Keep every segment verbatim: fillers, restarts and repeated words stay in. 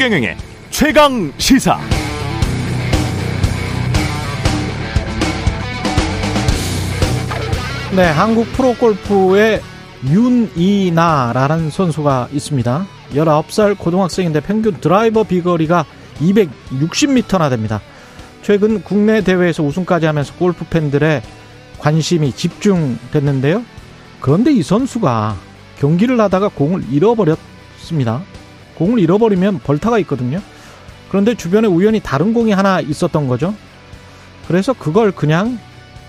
최경영의 최강 시사. 네, 한국 프로골프의 윤이나라는 선수가 있습니다. 열아홉 살 고등학생인데 평균 드라이버 비거리가 이백육십 미터나 됩니다. 최근 국내 대회에서 우승까지 하면서 골프 팬들의 관심이 집중됐는데요. 그런데 이 선수가 경기를 하다가 공을 잃어버렸습니다. 공을 잃어버리면 벌타가 있거든요. 그런데 주변에 우연히 다른 공이 하나 있었던 거죠. 그래서 그걸 그냥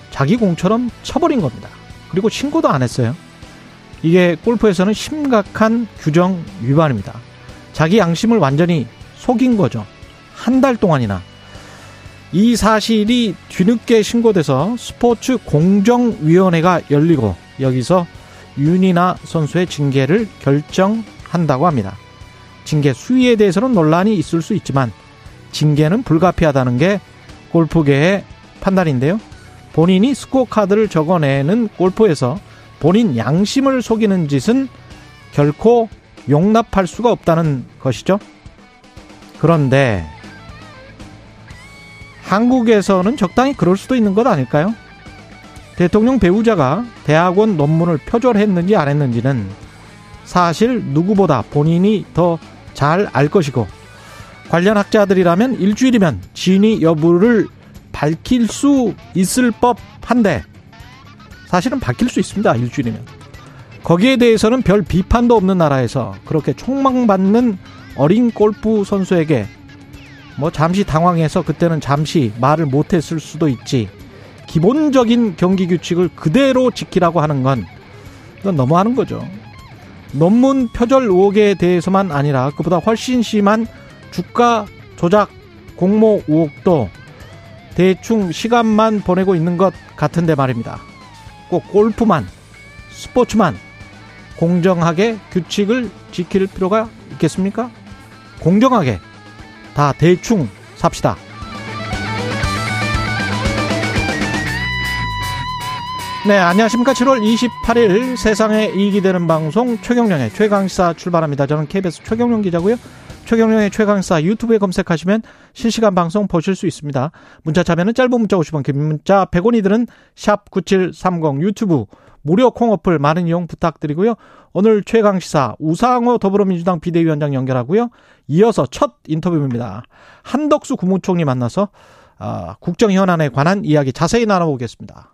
자기 공처럼 쳐버린 겁니다. 그리고 신고도 안 했어요. 이게 골프에서는 심각한 규정 위반입니다. 자기 양심을 완전히 속인 거죠. 한 달 동안이나. 이 사실이 뒤늦게 신고돼서 스포츠 공정위원회가 열리고 여기서 윤이나 선수의 징계를 결정한다고 합니다. 징계 수위에 대해서는 논란이 있을 수 있지만 징계는 불가피하다는 게 골프계의 판단인데요. 본인이 스코어 카드를 적어내는 골프에서 본인 양심을 속이는 짓은 결코 용납할 수가 없다는 것이죠. 그런데 한국에서는 적당히 그럴 수도 있는 것 아닐까요? 대통령 배우자가 대학원 논문을 표절했는지 안 했는지는 사실 누구보다 본인이 더 잘 알 것이고 관련 학자들이라면 일주일이면 진위 여부를 밝힐 수 있을 법한데 사실은 밝힐 수 있습니다. 일주일이면. 거기에 대해서는 별 비판도 없는 나라에서 그렇게 촉망받는 어린 골프 선수에게 뭐 잠시 당황해서 그때는 잠시 말을 못했을 수도 있지 기본적인 경기 규칙을 그대로 지키라고 하는 건 이건 너무하는 거죠. 논문 표절 의혹에 대해서만 아니라 그보다 훨씬 심한 주가 조작 공모 의혹도 대충 시간만 보내고 있는 것 같은데 말입니다. 꼭 골프만, 스포츠만 공정하게 규칙을 지킬 필요가 있겠습니까? 공정하게 다 대충 삽시다. 네, 안녕하십니까. 칠월 이십팔일 세상에 이익이 되는 방송 최경령의 최강시사 출발합니다. 저는 케이비에스 최경령 기자고요. 최경령의 최강시사 유튜브에 검색하시면 실시간 방송 보실 수 있습니다. 문자 참여는 짧은 문자 오십 원, 긴 문자 백 원이 드는 샵 구칠삼공 유튜브 무료 콩 어플 많은 이용 부탁드리고요. 오늘 최강시사 우상호 더불어민주당 비대위원장 연결하고요. 이어서 첫 인터뷰입니다. 한덕수 국무총리 만나서 어, 국정 현안에 관한 이야기 자세히 나눠보겠습니다.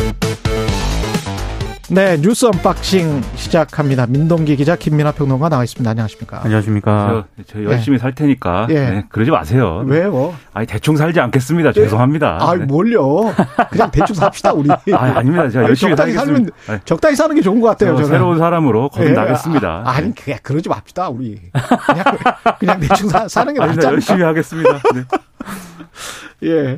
네, 뉴스 언박싱 시작합니다. 민동기 기자, 김민하 평론가 나와 있습니다. 안녕하십니까? 안녕하십니까? 저, 저 열심히 네. 살 테니까 네. 네, 그러지 마세요. 왜요? 아니 대충 살지 않겠습니다. 네. 죄송합니다. 아, 네. 뭘요? 그냥 대충 삽시다 우리. 아, 아닙니다. 제가 아니, 열심히 적당히 살겠습니다. 살면 아니. 적당히 사는 게 좋은 것 같아요. 저는. 새로운 사람으로 거듭나겠습니다. 네. 아, 아니 그냥 그러지 맙시다 우리. 그냥, 그냥 대충 사, 사는 게 낫지 않을까? 열심히 하겠습니다. 네. 예.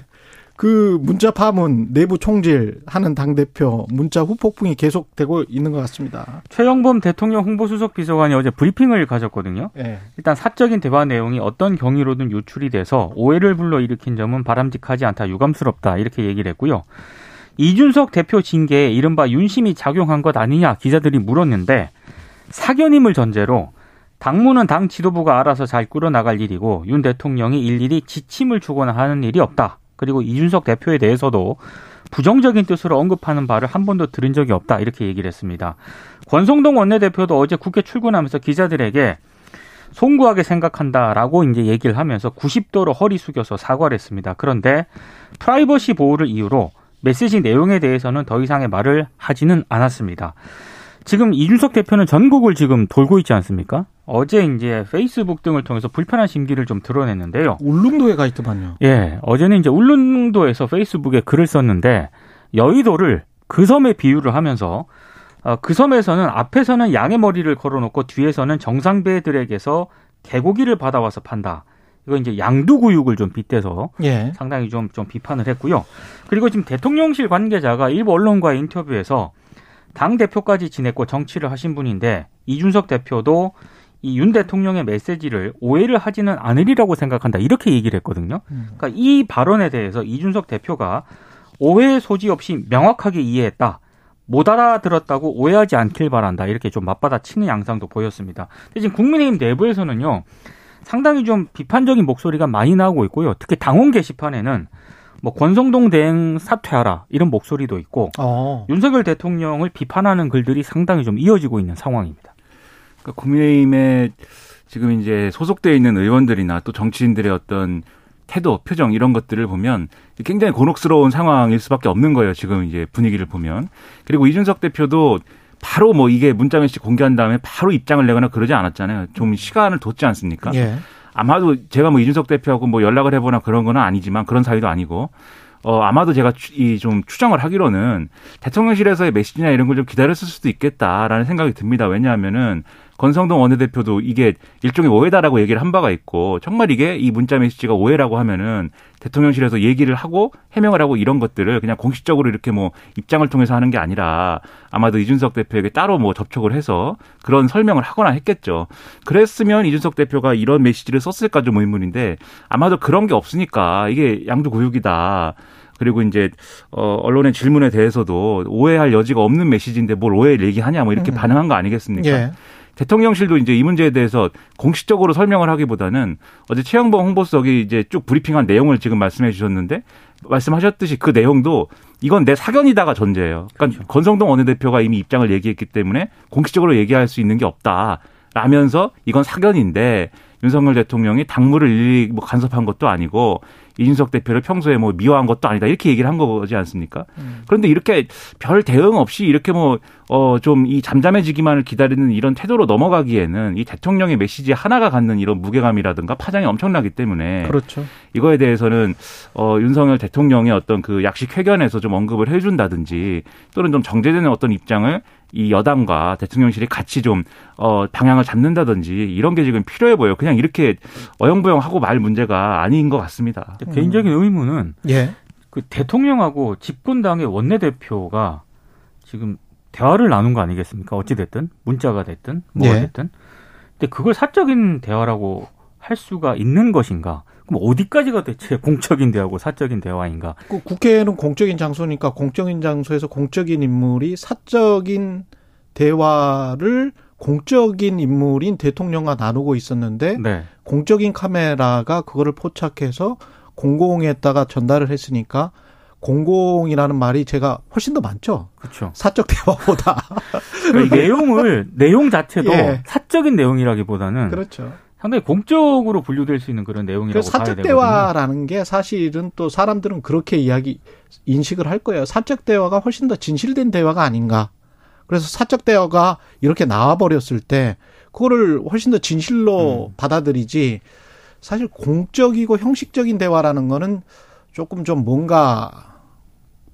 그 문자 파문, 내부 총질하는 당대표, 문자 후폭풍이 계속되고 있는 것 같습니다. 최영범 대통령 홍보수석 비서관이 어제 브리핑을 가졌거든요. 네. 일단 사적인 대화 내용이 어떤 경위로든 유출이 돼서 오해를 불러일으킨 점은 바람직하지 않다, 유감스럽다 이렇게 얘기를 했고요. 이준석 대표 징계에 이른바 윤심이 작용한 것 아니냐 기자들이 물었는데 사견임을 전제로 당무는 당 지도부가 알아서 잘 끌어나갈 일이고 윤 대통령이 일일이 지침을 주거나 하는 일이 없다. 그리고 이준석 대표에 대해서도 부정적인 뜻으로 언급하는 바를 한 번도 들은 적이 없다 이렇게 얘기를 했습니다. 권성동 원내대표도 어제 국회 출근하면서 기자들에게 송구하게 생각한다라고 이제 얘기를 하면서 구십 도로 허리 숙여서 사과를 했습니다. 그런데 프라이버시 보호를 이유로 메시지 내용에 대해서는 더 이상의 말을 하지는 않았습니다. 지금 이준석 대표는 전국을 지금 돌고 있지 않습니까? 어제 이제 페이스북 등을 통해서 불편한 심기를 좀 드러냈는데요. 울릉도에 가 있더만요. 예. 어제는 이제 울릉도에서 페이스북에 글을 썼는데 여의도를 그 섬에 비유를 하면서 그 섬에서는 앞에서는 양의 머리를 걸어놓고 뒤에서는 정상배들에게서 개고기를 받아와서 판다. 이거 이제 양두구육을 좀 빗대서 예. 상당히 좀, 좀 비판을 했고요. 그리고 지금 대통령실 관계자가 일부 언론과의 인터뷰에서 당대표까지 지냈고 정치를 하신 분인데 이준석 대표도 이 윤 대통령의 메시지를 오해를 하지는 않으리라고 생각한다. 이렇게 얘기를 했거든요. 그러니까 이 발언에 대해서 이준석 대표가 오해의 소지 없이 명확하게 이해했다. 못 알아들었다고 오해하지 않길 바란다. 이렇게 좀 맞받아치는 양상도 보였습니다. 대신 국민의힘 내부에서는요. 상당히 좀 비판적인 목소리가 많이 나오고 있고요. 특히 당원 게시판에는 뭐 권성동 대행 사퇴하라 이런 목소리도 있고 어. 윤석열 대통령을 비판하는 글들이 상당히 좀 이어지고 있는 상황입니다. 그러니까 국민의힘에 지금 이제 소속되어 있는 의원들이나 또 정치인들의 어떤 태도, 표정 이런 것들을 보면 굉장히 곤혹스러운 상황일 수밖에 없는 거예요. 지금 이제 분위기를 보면. 그리고 이준석 대표도 바로 뭐 이게 문자 메시지 공개한 다음에 바로 입장을 내거나 그러지 않았잖아요. 좀 시간을 뒀지 않습니까? 예. 아마도 제가 뭐 이준석 대표하고 뭐 연락을 해보나 그런 건 아니지만 그런 사이도 아니고 어 아마도 제가 이 좀 추정을 하기로는 대통령실에서의 메시지나 이런 걸 좀 기다렸을 수도 있겠다라는 생각이 듭니다. 왜냐하면은 권성동 원내대표도 이게 일종의 오해다라고 얘기를 한 바가 있고 정말 이게 이 문자 메시지가 오해라고 하면은 대통령실에서 얘기를 하고 해명을 하고 이런 것들을 그냥 공식적으로 이렇게 뭐 입장을 통해서 하는 게 아니라 아마도 이준석 대표에게 따로 뭐 접촉을 해서 그런 설명을 하거나 했겠죠. 그랬으면 이준석 대표가 이런 메시지를 썼을까 좀 의문인데 아마도 그런 게 없으니까 이게 양도구육이다. 그리고 이제 어 언론의 질문에 대해서도 오해할 여지가 없는 메시지인데 뭘 오해를 얘기하냐 뭐 이렇게 음. 반응한 거 아니겠습니까? 예. 대통령실도 이제 이 문제에 대해서 공식적으로 설명을 하기보다는 어제 최영범 홍보수석이 이제 쭉 브리핑한 내용을 지금 말씀해 주셨는데 말씀하셨듯이 그 내용도 이건 내 사견이다가 전제예요. 그러니까 그렇죠. 권성동 원내대표가 이미 입장을 얘기했기 때문에 공식적으로 얘기할 수 있는 게 없다라면서 이건 사견인데 윤석열 대통령이 당무를 일일이 뭐 간섭한 것도 아니고 이준석 대표를 평소에 뭐 미워한 것도 아니다. 이렇게 얘기를 한 거지 않습니까? 음. 그런데 이렇게 별 대응 없이 이렇게 뭐, 어, 좀 이 잠잠해지기만을 기다리는 이런 태도로 넘어가기에는 이 대통령의 메시지 하나가 갖는 이런 무게감이라든가 파장이 엄청나기 때문에. 그렇죠. 이거에 대해서는, 어, 윤석열 대통령의 어떤 그 약식 회견에서 좀 언급을 해준다든지 또는 좀 정제되는 어떤 입장을 이 여당과 대통령실이 같이 좀, 어, 방향을 잡는다든지 이런 게 지금 필요해 보여요. 그냥 이렇게 어영부영하고 말 문제가 아닌 것 같습니다. 개인적인 의문은 예. 그 대통령하고 집권당의 원내대표가 지금 대화를 나눈 거 아니겠습니까? 어찌됐든 문자가 됐든 뭐가 예. 됐든. 근데 그걸 사적인 대화라고 할 수가 있는 것인가? 그럼 어디까지가 대체 공적인 대화고 사적인 대화인가? 그 국회는 공적인 장소니까 공적인 장소에서 공적인 인물이 사적인 대화를 공적인 인물인 대통령과 나누고 있었는데 네. 공적인 카메라가 그거를 포착해서 공공에다가 전달을 했으니까 공공이라는 말이 제가 훨씬 더 많죠. 그렇죠. 사적 대화보다. 그러니까 내용을 내용 자체도 예. 사적인 내용이라기보다는 그렇죠. 상당히 공적으로 분류될 수 있는 그런 내용이라고 봐야 되거든요. 사적 대화라는 게 사실은 또 사람들은 그렇게 이야기 인식을 할 거예요. 사적 대화가 훨씬 더 진실된 대화가 아닌가. 그래서 사적 대화가 이렇게 나와버렸을 때 그거를 훨씬 더 진실로 음. 받아들이지. 사실 공적이고 형식적인 대화라는 거는 조금 좀 뭔가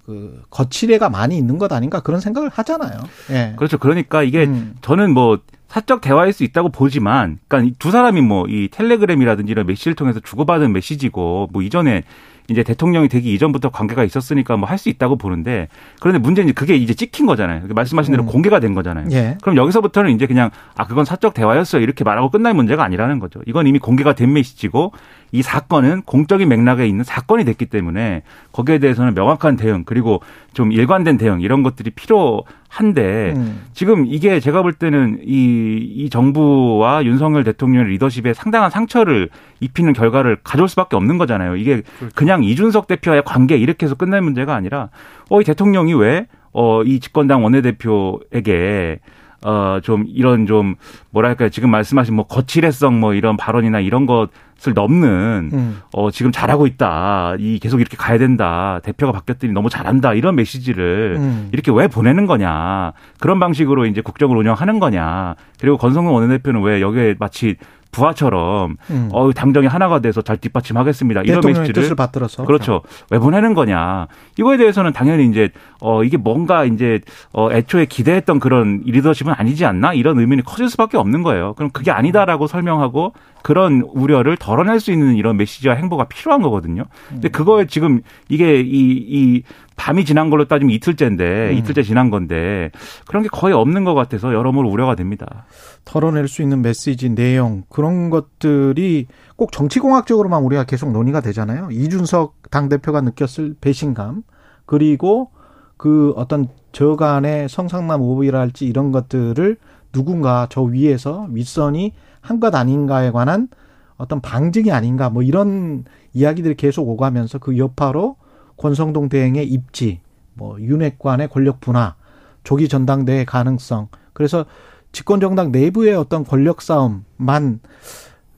그 거칠애가 많이 있는 것 아닌가 그런 생각을 하잖아요. 예. 그렇죠. 그러니까 이게 음. 저는 뭐 사적 대화일 수 있다고 보지만, 그러니까 두 사람이 뭐 이 텔레그램이라든지 이런 메시지를 통해서 주고받은 메시지고 뭐 이전에 이제 대통령이 되기 이전부터 관계가 있었으니까 뭐 할 수 있다고 보는데 그런데 문제는 그게 이제 찍힌 거잖아요. 말씀하신 대로 음. 공개가 된 거잖아요. 예. 그럼 여기서부터는 이제 그냥 아 그건 사적 대화였어요. 이렇게 말하고 끝날 문제가 아니라는 거죠. 이건 이미 공개가 된 메시지고 이 사건은 공적인 맥락에 있는 사건이 됐기 때문에 거기에 대해서는 명확한 대응 그리고 좀 일관된 대응 이런 것들이 필요한데 음. 지금 이게 제가 볼 때는 이, 이 정부와 윤석열 대통령의 리더십에 상당한 상처를 입히는 결과를 가져올 수밖에 없는 거잖아요. 이게 그렇죠. 그냥 이준석 대표와의 관계 이렇게 해서 끝날 문제가 아니라 어, 이 대통령이 왜 어, 이 집권당 원내대표에게 어, 좀 이런 좀 뭐랄까요 지금 말씀하신 뭐 거칠애성 뭐 이런 발언이나 이런 것을 넘는 음. 어, 지금 잘하고 있다 이 계속 이렇게 가야 된다 대표가 바뀌었더니 너무 잘한다 이런 메시지를 음. 이렇게 왜 보내는 거냐 그런 방식으로 이제 국정을 운영하는 거냐 그리고 권성동 원내대표는 왜 여기에 마치 부하처럼 음. 어 당정이 하나가 돼서 잘 뒷받침하겠습니다. 이런 메시지를 받들어서 그렇죠. 왜 보내는 거냐? 이거에 대해서는 당연히 이제 어, 이게 뭔가 이제, 어, 애초에 기대했던 그런 리더십은 아니지 않나? 이런 의문이 커질 수밖에 없는 거예요. 그럼 그게 아니다라고 설명하고 그런 우려를 덜어낼 수 있는 이런 메시지와 행보가 필요한 거거든요. 근데 그거에 지금 이게 이, 이, 밤이 지난 걸로 따지면 이틀째인데, 음. 이틀째 지난 건데, 그런 게 거의 없는 것 같아서 여러모로 우려가 됩니다. 덜어낼 수 있는 메시지, 내용, 그런 것들이 꼭 정치공학적으로만 우리가 계속 논의가 되잖아요. 이준석 당대표가 느꼈을 배신감, 그리고 그 어떤 저간의 성상남 오비랄지 이런 것들을 누군가 저 위에서 윗선이 한 것 아닌가에 관한 어떤 방증이 아닌가, 뭐 이런 이야기들이 계속 오가면서 그 여파로 권성동 대행의 입지, 뭐 윤핵관의 권력 분화, 조기 전당대회 가능성. 그래서 집권정당 내부의 어떤 권력 싸움만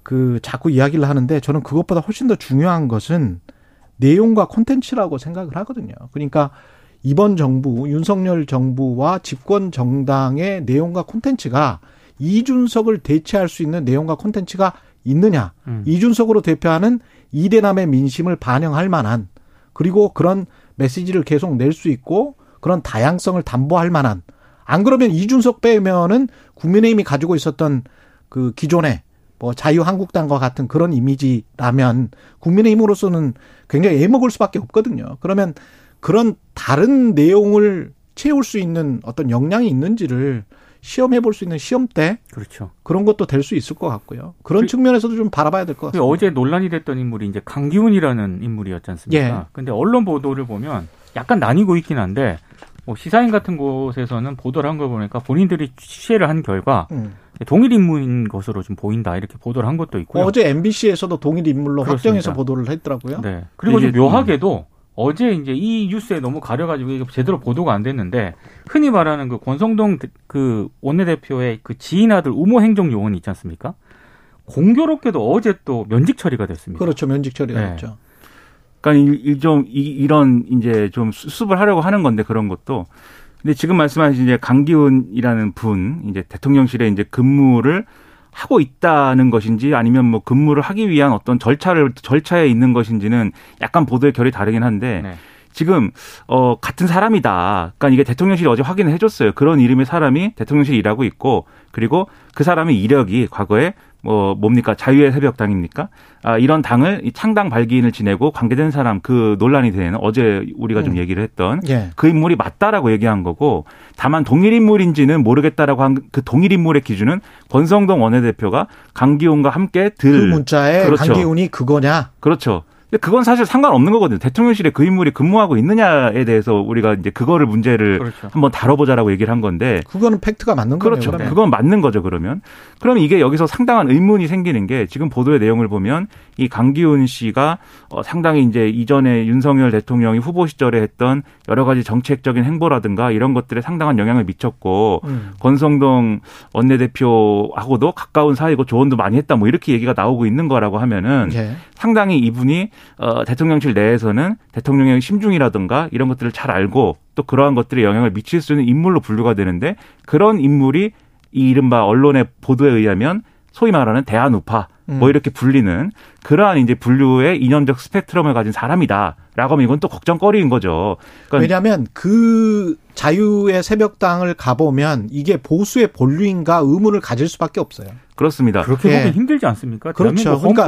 그 자꾸 이야기를 하는데, 저는 그것보다 훨씬 더 중요한 것은 내용과 콘텐츠라고 생각을 하거든요. 그러니까 이번 정부, 윤석열 정부와 집권정당의 내용과 콘텐츠가 이준석을 대체할 수 있는 내용과 콘텐츠가 있느냐. 음. 이준석으로 대표하는 이대남의 민심을 반영할 만한, 그리고 그런 메시지를 계속 낼 수 있고 그런 다양성을 담보할 만한. 안 그러면 이준석 빼면은 국민의힘이 가지고 있었던 그 기존의 뭐 자유한국당과 같은 그런 이미지라면 국민의힘으로서는 굉장히 애먹을 수밖에 없거든요. 그러면 그런 다른 내용을 채울 수 있는 어떤 역량이 있는지를 시험해 볼 수 있는 시험대, 그렇죠. 그런 것도 될 수 있을 것 같고요. 그런 그, 측면에서도 좀 바라봐야 될 것 같습니다. 어제 논란이 됐던 인물이 이제 강기훈이라는 인물이었지 않습니까? 그런데 예. 언론 보도를 보면 약간 나뉘고 있긴 한데, 뭐 시사인 같은 곳에서는 보도를 한 걸 보니까 본인들이 취재를 한 결과 음. 동일 인물인 것으로 좀 보인다, 이렇게 보도를 한 것도 있고요. 어제 엠비씨에서도 동일 인물로 그렇습니다. 확정해서 보도를 했더라고요. 네. 그리고 좀 묘하게도 음. 어제 이제 이 뉴스에 너무 가려가지고 이게 제대로 보도가 안 됐는데, 흔히 말하는 그 권성동 그 원내대표의 그 지인 아들 우모 행정 요원이 있지 않습니까? 공교롭게도 어제 또 면직 처리가 됐습니다. 그렇죠, 면직 처리가 네. 됐죠. 그러니까 이, 좀 이, 이런 이제 좀 수습을 하려고 하는 건데, 그런 것도. 근데 지금 말씀하신 이제 강기훈이라는 분, 이제 대통령실에 이제 근무를 하고 있다는 것인지, 아니면 뭐 근무를 하기 위한 어떤 절차를 절차에 있는 것인지는 약간 보도의 결이 다르긴 한데 네. 지금 어 같은 사람이다. 그러니까 이게 대통령실이 어제 확인을 해줬어요. 그런 이름의 사람이 대통령실에 일하고 있고, 그리고 그 사람의 이력이 과거에 뭐 뭡니까, 자유의 새벽당입니까? 아 이런 당을 이 창당 발기인을 지내고 관계된 사람, 그 논란이 되는 어제 우리가 음. 좀 얘기를 했던 예. 그 인물이 맞다라고 얘기한 거고, 다만 동일 인물인지는 모르겠다라고 한 그 동일 인물의 기준은 권성동 원내대표가 강기훈과 함께 들 그 문자에 그렇죠. 강기훈이 그거냐? 그렇죠. 근데 그건 사실 상관없는 거거든요. 대통령실에 그 인물이 근무하고 있느냐에 대해서 우리가 이제 그거를 문제를 그렇죠. 한번 다뤄보자라고 얘기를 한 건데. 그거는 팩트가 맞는 거죠. 그렇죠. 그러면. 그건 맞는 거죠, 그러면. 그럼 이게 여기서 상당한 의문이 생기는 게, 지금 보도의 내용을 보면 이 강기훈 씨가 어, 상당히 이제 이전에 윤석열 대통령이 후보 시절에 했던 여러 가지 정책적인 행보라든가 이런 것들에 상당한 영향을 미쳤고, 음. 권성동 원내대표하고도 가까운 사이고 조언도 많이 했다, 뭐 이렇게 얘기가 나오고 있는 거라고 하면은 예. 상당히 이분이 어, 대통령실 내에서는 대통령의 심중이라든가 이런 것들을 잘 알고 또 그러한 것들에 영향을 미칠 수 있는 인물로 분류가 되는데, 그런 인물이 이 이른바 언론의 보도에 의하면 소위 말하는 대한우파 음. 뭐 이렇게 불리는 그러한 이제 분류의 이념적 스펙트럼을 가진 사람이다라고 하면 이건 또 걱정거리인 거죠. 그러니까 왜냐하면 그 자유의 새벽당을 가보면 이게 보수의 본류인가 의문을 가질 수밖에 없어요. 그렇습니다. 그렇게 네. 보기 힘들지 않습니까? 그렇죠. 그러니까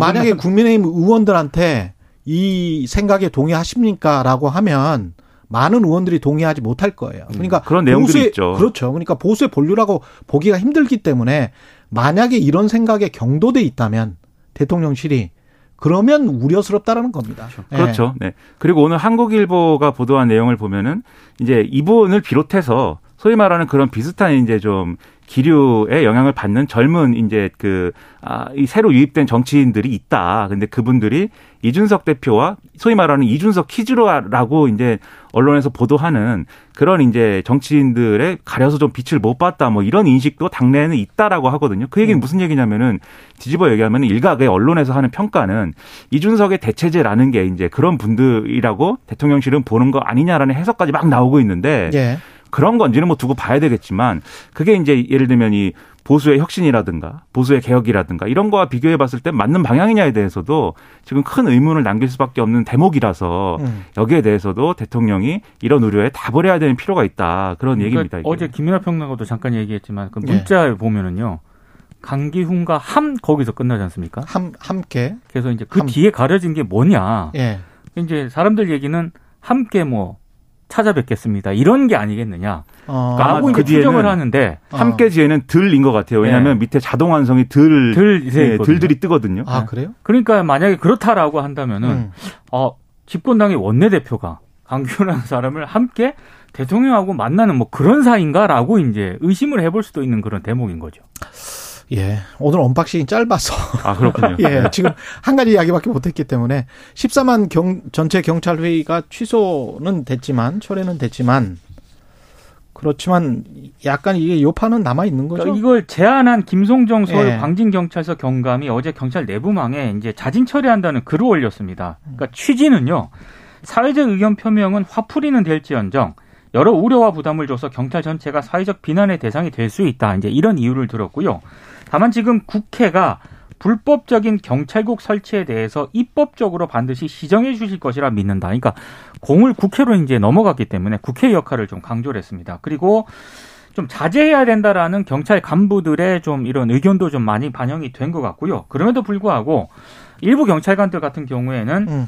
만약에 국민의힘 의원들한테 이 생각에 동의하십니까라고 하면 많은 의원들이 동의하지 못할 거예요. 그러니까 음, 그런 내용들이 보수의, 있죠. 그렇죠. 그러니까 보수의 본류라고 보기가 힘들기 때문에, 만약에 이런 생각에 경도돼 있다면 대통령실이, 그러면 우려스럽다라는 겁니다. 그렇죠. 네. 그렇죠. 네. 그리고 오늘 한국일보가 보도한 내용을 보면은 이제 이분을 비롯해서 소위 말하는 그런 비슷한 이제 좀 기류에 영향을 받는 젊은 이제 그, 아, 이 새로 유입된 정치인들이 있다. 근데 그분들이 이준석 대표와 소위 말하는 이준석 키즈라고 이제 언론에서 보도하는 그런 이제 정치인들의 가려서 좀 빛을 못 봤다, 뭐 이런 인식도 당내에는 있다라고 하거든요. 그 얘기는 음. 무슨 얘기냐면은, 뒤집어 얘기하면 일각의 언론에서 하는 평가는 이준석의 대체제라는 게 이제 그런 분들이라고 대통령실은 보는 거 아니냐라는 해석까지 막 나오고 있는데 예. 그런 건지는 뭐 두고 봐야 되겠지만 그게 이제 예를 들면 이 보수의 혁신이라든가 보수의 개혁이라든가 이런 거와 비교해 봤을 때 맞는 방향이냐에 대해서도 지금 큰 의문을 남길 수밖에 없는 대목이라서 음. 여기에 대해서도 대통령이 이런 우려에 답을 해야 되는 필요가 있다. 그런 그러니까 얘기입니다. 이게. 어제 김민하 평론가도 잠깐 얘기했지만 그 문자에 네. 보면은요. 강기훈과 함 거기서 끝나지 않습니까? 함 함께. 그래서 이제 그 함. 뒤에 가려진 게 뭐냐. 예. 이제 사람들 얘기는 함께 뭐 찾아뵙겠습니다. 이런 게 아니겠느냐. 어. 라고 이제 그 추정을 하는데 어. 함께 지에는 들인 것 같아요. 왜냐하면 예. 밑에 자동 완성이 들 들 예, 들들이 뜨거든요. 아 그래요? 그러니까 만약에 그렇다라고 한다면은 음. 어, 집권당의 원내대표가 강기훈이라는 사람을 함께 대통령하고 만나는 뭐 그런 사이인가라고 이제 의심을 해볼 수도 있는 그런 대목인 거죠. 예. 오늘 언박싱이 짧아서. 아, 그렇군요. 예. 지금 한 가지 이야기밖에 못했기 때문에 십사만 경, 전체 경찰회의가 취소는 됐지만, 철회는 됐지만, 그렇지만 약간 이게 여파는 남아있는 거죠. 그러니까 이걸 제안한 김성정 서울 예. 광진경찰서 경감이 어제 경찰 내부망에 이제 자진 철회한다는 글을 올렸습니다. 그러니까 취지는요, 사회적 의견 표명은 화풀이는 될지언정, 여러 우려와 부담을 줘서 경찰 전체가 사회적 비난의 대상이 될 수 있다. 이제 이런 이유를 들었고요. 다만 지금 국회가 불법적인 경찰국 설치에 대해서 입법적으로 반드시 시정해 주실 것이라 믿는다. 그러니까 공을 국회로 이제 넘어갔기 때문에 국회의 역할을 좀 강조를 했습니다. 그리고 좀 자제해야 된다라는 경찰 간부들의 좀 이런 의견도 좀 많이 반영이 된 것 같고요. 그럼에도 불구하고 일부 경찰관들 같은 경우에는 음.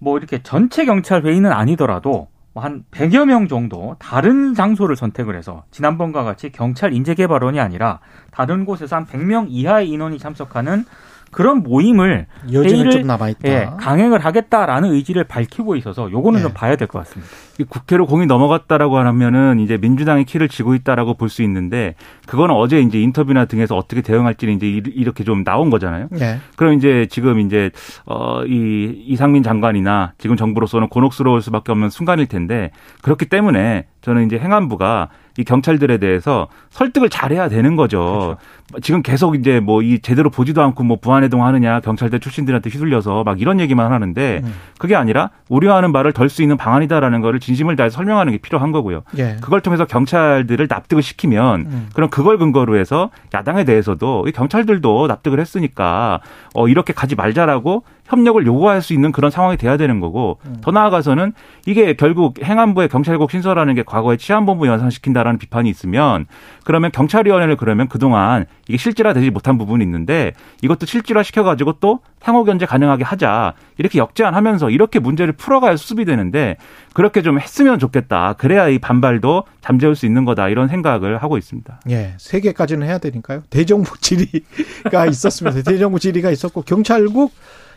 뭐 이렇게 전체 경찰 회의는 아니더라도 한 백여 명 정도 다른 장소를 선택을 해서 지난번과 같이 경찰 인재개발원이 아니라 다른 곳에서 한 백 명 이하의 인원이 참석하는 그런 모임을 여지는 좀 남아있다. 예, 강행을 하겠다라는 의지를 밝히고 있어서 요거는 예. 좀 봐야 될 것 같습니다. 국회로 공이 넘어갔다라고 하면은 이제 민주당이 키를 쥐고 있다라고 볼 수 있는데 그거는 어제 이제 인터뷰나 등에서 어떻게 대응할지는 이제 이렇게 좀 나온 거잖아요. 예. 그럼 이제 지금 이제 어, 이 이상민 장관이나 지금 정부로서는 곤혹스러울 수밖에 없는 순간일 텐데 그렇기 때문에 저는 이제 행안부가 이 경찰들에 대해서 설득을 잘해야 되는 거죠. 그렇죠. 지금 계속 이제 뭐 이 제대로 보지도 않고 뭐 부안해동 하느냐 경찰대 출신들한테 휘둘려서 막 이런 얘기만 하는데 음. 그게 아니라 우려하는 바를 덜 수 있는 방안이다라는 거를 진심을 다해 설명하는 게 필요한 거고요. 예. 그걸 통해서 경찰들을 납득을 시키면 음. 그럼 그걸 근거로 해서 야당에 대해서도 이 경찰들도 납득을 했으니까 어 이렇게 가지 말자라고 협력을 요구할 수 있는 그런 상황이 돼야 되는 거고 음. 더 나아가서는 이게 결국 행안부의 경찰국 신설하는 게 과거에 치안본부 연상시킨다라는 비판이 있으면 그러면 경찰위원회를 그러면 그동안 이게 실질화되지 못한 부분이 있는데 이것도 실질화시켜가지고 또 상호견제 가능하게 하자 이렇게 역제안하면서 이렇게 문제를 풀어가야 수습이 되는데 그렇게 좀 했으면 좋겠다. 그래야 이 반발도 잠재울 수 있는 거다 이런 생각을 하고 있습니다. 예, 세 개까지는 해야 되니까요. 대정부 질의가 있었습니다. 대정부 질의가 있었고 경찰국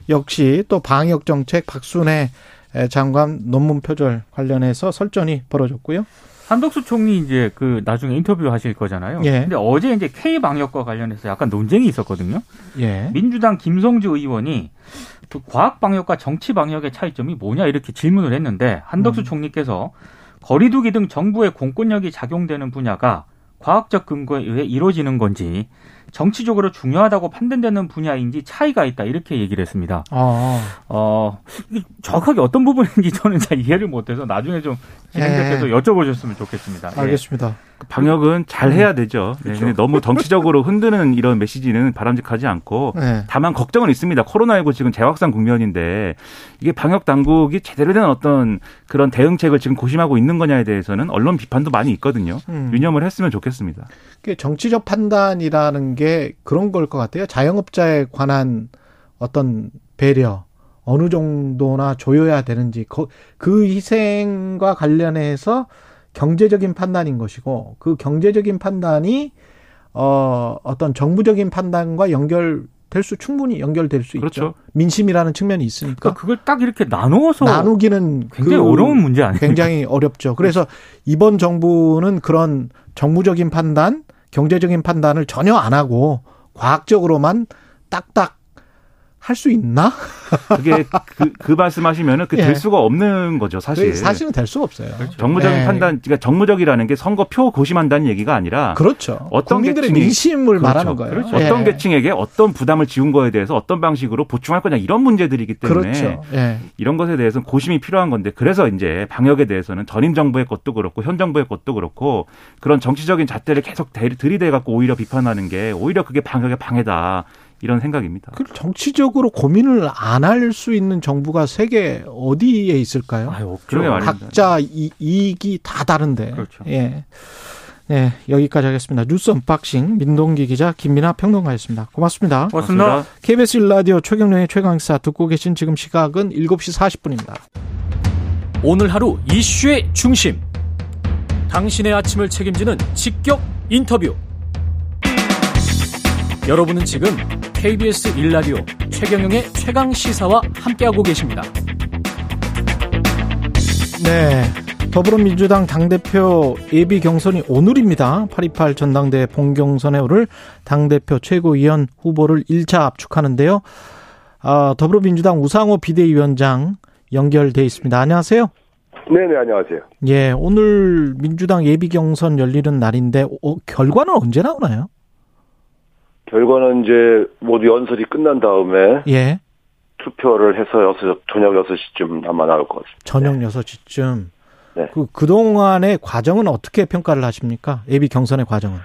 역시 또 방역정책 박순애 장관 논문 표절 관련해서 설전이 벌어졌고요. 한덕수 총리 이제 그 나중에 인터뷰 하실 거잖아요. 예. 근데 어제 이제 K 방역과 관련해서 약간 논쟁이 있었거든요. 예. 민주당 김성주 의원이 그 과학 방역과 정치 방역의 차이점이 뭐냐 이렇게 질문을 했는데 한덕수 음. 총리께서 거리두기 등 정부의 공권력이 작용되는 분야가 과학적 근거에 의해 이루어지는 건지 정치적으로 중요하다고 판단되는 분야인지 차이가 있다 이렇게 얘기를 했습니다. 아. 어, 정확하게 어떤 부분인지 저는 잘 이해를 못해서 나중에 좀 진행자께서 예. 여쭤보셨으면 좋겠습니다. 알겠습니다. 예. 방역은 잘 해야 되죠. 네. 근데 너무 정치적으로 흔드는 이런 메시지는 바람직하지 않고 네. 다만 걱정은 있습니다. 코로나십구 지금 재확산 국면인데 이게 방역 당국이 제대로 된 어떤 그런 대응책을 지금 고심하고 있는 거냐에 대해서는 언론 비판도 많이 있거든요. 음. 유념을 했으면 좋겠습니다. 정치적 판단이라는 게 그런 걸 것 같아요. 자영업자에 관한 어떤 배려 어느 정도나 조여야 되는지 그, 그 희생과 관련해서 경제적인 판단인 것이고 그 경제적인 판단이 어, 어떤 정부적인 판단과 연결될 수 충분히 연결될 수 그렇죠. 있죠. 민심이라는 측면이 있으니까. 그러니까 그걸 딱 이렇게 나누어서 나누기는 굉장히 그, 어려운 문제 아니에요? 굉장히 어렵죠. 그래서 이번 정부는 그런 정부적인 판단 경제적인 판단을 전혀 안 하고 과학적으로만 딱딱 할 수 있나? 그게 그, 그 말씀하시면은 그 될 예. 수가 없는 거죠, 사실. 사실은 될 수가 없어요. 그렇죠. 정무적인 네. 판단, 그러니까 정무적이라는 게 선거표 고심한다는 얘기가 아니라 그렇죠. 어떤 국민들의 계층이, 민심을 그렇죠. 말하는 거예요. 그렇죠. 예. 어떤 계층에게 어떤 부담을 지운 거에 대해서 어떤 방식으로 보충할 거냐 이런 문제들이기 때문에 그렇죠. 예. 이런 것에 대해서는 고심이 필요한 건데 그래서 이제 방역에 대해서는 전임 정부의 것도 그렇고 현 정부의 것도 그렇고 그런 정치적인 잣대를 계속 들이대 갖고 오히려 비판하는 게 오히려 그게 방역의 방해다. 이런 생각입니다. 그 정치적으로 고민을 안 할 수 있는 정부가 세계 어디에 있을까요? 아유, 없죠. 각자 이, 이익이 다 다른데. 그렇죠. 예. 예, 여기까지 하겠습니다. 뉴스 언박싱 민동기 기자, 김민하 평론가였습니다. 고맙습니다. 고맙습니다. 고맙습니다. 케이비에스 일 라디오 최경련의 최강시사 듣고 계신 지금 시각은 일곱 시 사십 분입니다. 오늘 하루 이슈의 중심. 당신의 아침을 책임지는 직격 인터뷰. 여러분은 지금 케이비에스 일 라디오 최경영의 최강시사와 함께하고 계십니다. 네, 더불어민주당 당대표 예비 경선이 오늘입니다. 팔 이십팔 전당대회 본경선에 오를 당대표 최고위원 후보를 일 차 압축하는데요. 아, 더불어민주당 우상호 비대위원장 연결돼 있습니다. 안녕하세요. 네네, 안녕하세요. 예, 오늘 민주당 예비 경선 열리는 날인데 어, 결과는 언제 나오나요? 결과는 이제 모두 연설이 끝난 다음에 예. 투표를 해서 저녁 여섯 시쯤 아마 나올 것 같습니다. 저녁 여섯 시쯤. 네. 그, 그동안의 과정은 어떻게 평가를 하십니까? 예비 경선의 과정은?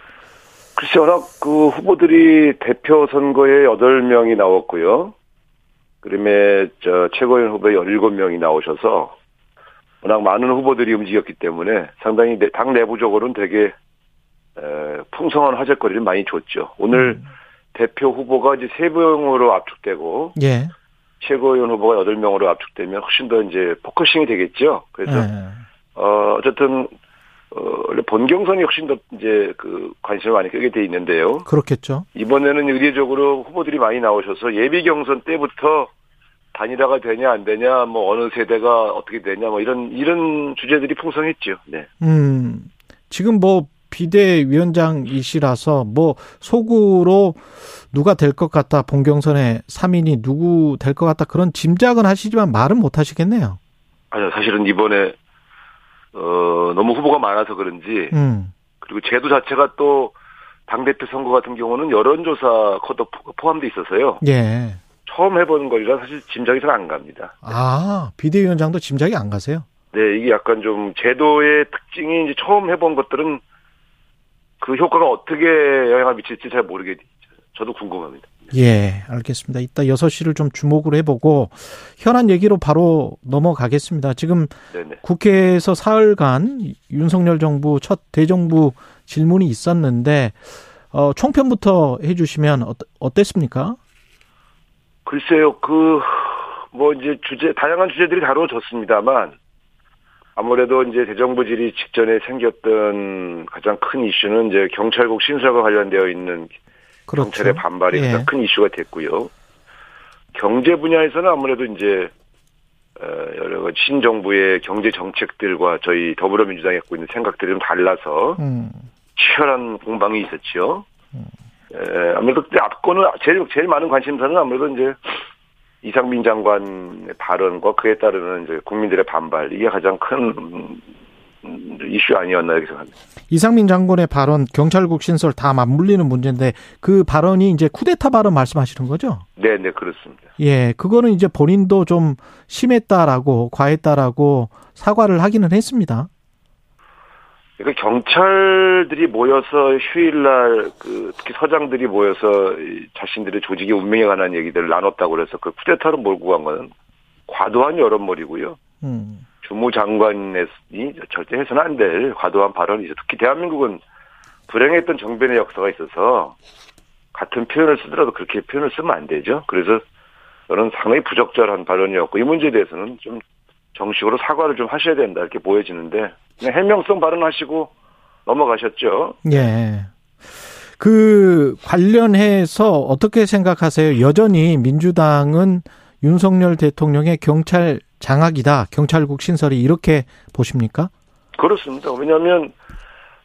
글쎄, 워낙 그 후보들이 대표 선거에 여덟 명이 나왔고요. 그다음에 저 최고위원 후보에 열일곱 명이 나오셔서 워낙 많은 후보들이 움직였기 때문에 상당히 당 내부적으로는 되게 풍성한 화제거리를 많이 줬죠. 오늘 음. 대표 후보가 이제 세 명으로 압축되고, 예. 최고위원 후보가 여덟 명으로 압축되면 훨씬 더 이제 포커싱이 되겠죠. 그래서, 예. 어, 어쨌든, 어, 원래 본경선이 훨씬 더 이제 그 관심을 많이 끌게 돼 있는데요. 그렇겠죠. 이번에는 의례적으로 후보들이 많이 나오셔서 예비경선 때부터 단일화가 되냐 안 되냐, 뭐 어느 세대가 어떻게 되냐, 뭐 이런, 이런 주제들이 풍성했죠. 네. 음, 지금 뭐, 비대위원장이시라서 뭐 속으로 누가 될 것 같다, 본경선에 삼 인이 누구 될 것 같다 그런 짐작은 하시지만 말은 못 하시겠네요. 아니요, 사실은 이번에 어, 너무 후보가 많아서 그런지 음. 그리고 제도 자체가 또 당대표 선거 같은 경우는 여론조사 컷도 포함돼 있어서요. 예. 처음 해보는 거라 사실 짐작이 잘 안 갑니다. 네. 아, 비대위원장도 짐작이 안 가세요? 네, 이게 약간 좀 제도의 특징이 이제 처음 해본 것들은 그 효과가 어떻게 영향을 미칠지 잘 모르겠죠. 저도 궁금합니다. 예, 알겠습니다. 이따 여섯 시를 좀 주목을 해보고 현안 얘기로 바로 넘어가겠습니다. 지금 네네. 국회에서 사흘간 윤석열 정부 첫 대정부 질문이 있었는데 어, 총평부터 해주시면 어, 어땠습니까? 글쎄요. 그 뭐 이제 주제 다양한 주제들이 다루어졌습니다만 아무래도 이제 대정부 질의 직전에 생겼던 가장 큰 이슈는 이제 경찰국 신설과 관련되어 있는 그렇죠. 경찰의 반발이 예. 가장 큰 이슈가 됐고요. 경제 분야에서는 아무래도 이제 여러 가지 신정부의 경제 정책들과 저희 더불어민주당이 갖고 있는 생각들이 좀 달라서 음. 치열한 공방이 있었죠. 음. 아무래도 그때 앞권은 제일 제일 많은 관심사는 아무래도 이제. 이상민 장관의 발언과 그에 따르는 이제 국민들의 반발 이게 가장 큰 이슈 아니었나 이렇게 생각합니다. 이상민 장관의 발언, 경찰국 신설 다 맞물리는 문제인데 그 발언이 이제 쿠데타 발언 말씀하시는 거죠? 네, 네 그렇습니다. 예, 그거는 이제 본인도 좀 심했다라고 과했다라고 사과를 하기는 했습니다. 그러니까 경찰들이 모여서 휴일날 그 특히 서장들이 모여서 자신들의 조직의 운명에 관한 얘기들을 나눴다고 그래서 그 쿠데타로 몰고 간 건 과도한 여론몰이고요. 음. 주무 장관이 절대 해서는 안 될 과도한 발언이죠. 특히 대한민국은 불행했던 정변의 역사가 있어서 같은 표현을 쓰더라도 그렇게 표현을 쓰면 안 되죠. 그래서 저는 상당히 부적절한 발언이었고 이 문제에 대해서는 좀 정식으로 사과를 좀 하셔야 된다 이렇게 보여지는데 그냥 해명성 발언하시고 넘어가셨죠. 예. 그 관련해서 어떻게 생각하세요? 여전히 민주당은 윤석열 대통령의 경찰 장악이다, 경찰국 신설이 이렇게 보십니까? 그렇습니다. 왜냐하면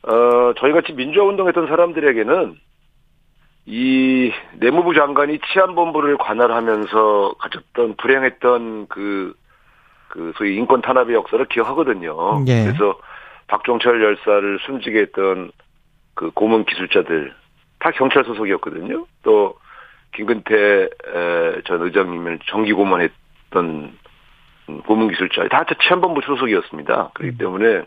어, 저희같이 민주화운동했던 사람들에게는 이 내무부 장관이 치안본부를 관할하면서 가졌던 불행했던 그, 그 소위 인권 탄압의 역사를 기억하거든요. 예. 그래서 박종철 열사를 숨지게 했던 그 고문 기술자들 다 경찰 소속이었거든요. 또 김근태 전 의장님을 정기 고문했던 고문 기술자 다 치안본부 소속이었습니다. 그렇기 때문에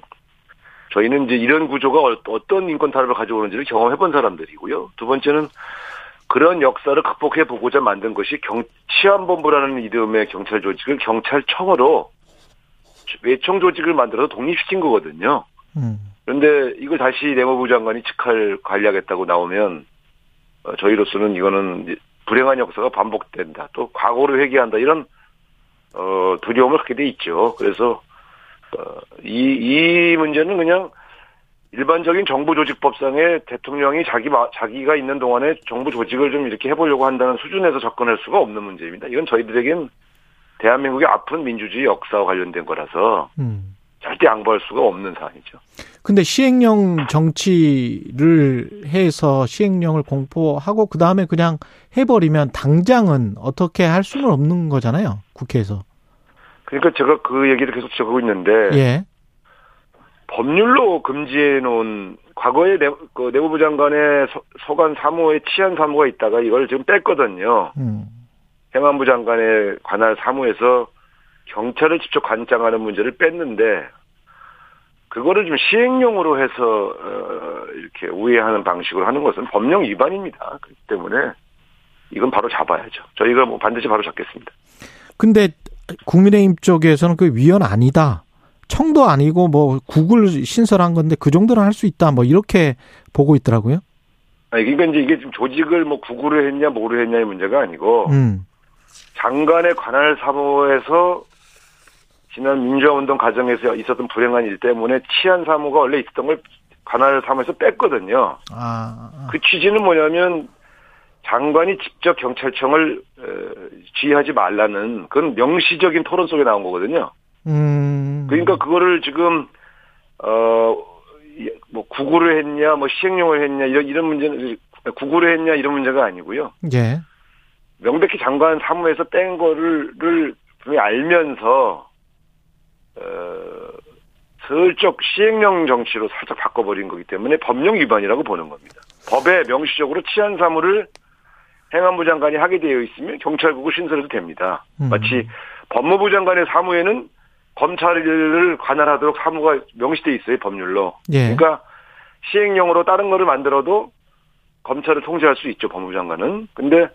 저희는 이제 이런 구조가 어떤 인권 탄압을 가져오는지를 경험해본 사람들이고요. 두 번째는 그런 역사를 극복해 보고자 만든 것이 경, 치안본부라는 이름의 경찰 조직을 경찰청으로 외청 조직을 만들어서 독립시킨 거거든요. 그런데 이걸 다시 내무부 장관이 직할 관리하겠다고 나오면 저희로서는 이거는 불행한 역사가 반복된다. 또 과거를 회귀한다. 이런 어, 두려움을 갖게 돼 있죠. 그래서 어, 이, 이 문제는 그냥 일반적인 정부 조직법상의 대통령이 자기 자기가 있는 동안에 정부 조직을 좀 이렇게 해보려고 한다는 수준에서 접근할 수가 없는 문제입니다. 이건 저희들에겐 대한민국의 아픈 민주주의 역사와 관련된 거라서 음. 절대 양보할 수가 없는 사안이죠. 근데 시행령 정치를 해서 시행령을 공포하고 그 다음에 그냥 해버리면 당장은 어떻게 할 수는 없는 거잖아요, 국회에서. 그러니까 제가 그 얘기를 계속 적고 있는데 예. 법률로 금지해놓은 과거에 내, 그 내무부 장관의 서, 서관 사무의 치안 사무가 있다가 이걸 지금 뺐거든요. 음. 행안부 장관의 관할 사무에서 경찰을 직접 관장하는 문제를 뺐는데 그거를 좀 시행령으로 해서 어, 이렇게 우회하는 방식으로 하는 것은 법령 위반입니다. 그렇기 때문에 이건 바로 잡아야죠. 저희가 뭐 반드시 바로 잡겠습니다. 근데 국민의힘 쪽에서는 그 위헌 아니다. 청도 아니고 뭐 국을 신설한 건데 그 정도는 할 수 있다. 뭐 이렇게 보고 있더라고요. 아니, 그러니까 이제 이게 지금 조직을 뭐 국으로 했냐 뭐로 했냐의 문제가 아니고 음. 장관의 관할 사무에서 지난 민주화운동 과정에서 있었던 불행한 일 때문에 치안 사무가 원래 있었던 걸 관할 사무에서 뺐거든요. 아, 아. 그 취지는 뭐냐면 장관이 직접 경찰청을 지휘하지 말라는 그건 명시적인 토론 속에 나온 거거든요. 음. 그러니까 그거를 지금 어, 뭐 구구를 했냐, 뭐 시행령을 했냐 이런 이런 문제는 구구를 했냐 이런 문제가 아니고요. 예. 명백히 장관 사무에서 뺀 거를 분명히 알면서 어, 슬쩍 시행령 정치로 살짝 바꿔버린 거기 때문에 법령 위반이라고 보는 겁니다. 법에 명시적으로 치안 사무를 행안부 장관이 하게 되어 있으면 경찰국을 신설해도 됩니다. 음. 마치 법무부 장관의 사무에는 검찰을 관할하도록 사무가 명시되어 있어요. 법률로. 예. 그러니까 시행령으로 다른 거를 만들어도 검찰을 통제할 수 있죠. 법무부 장관은. 근데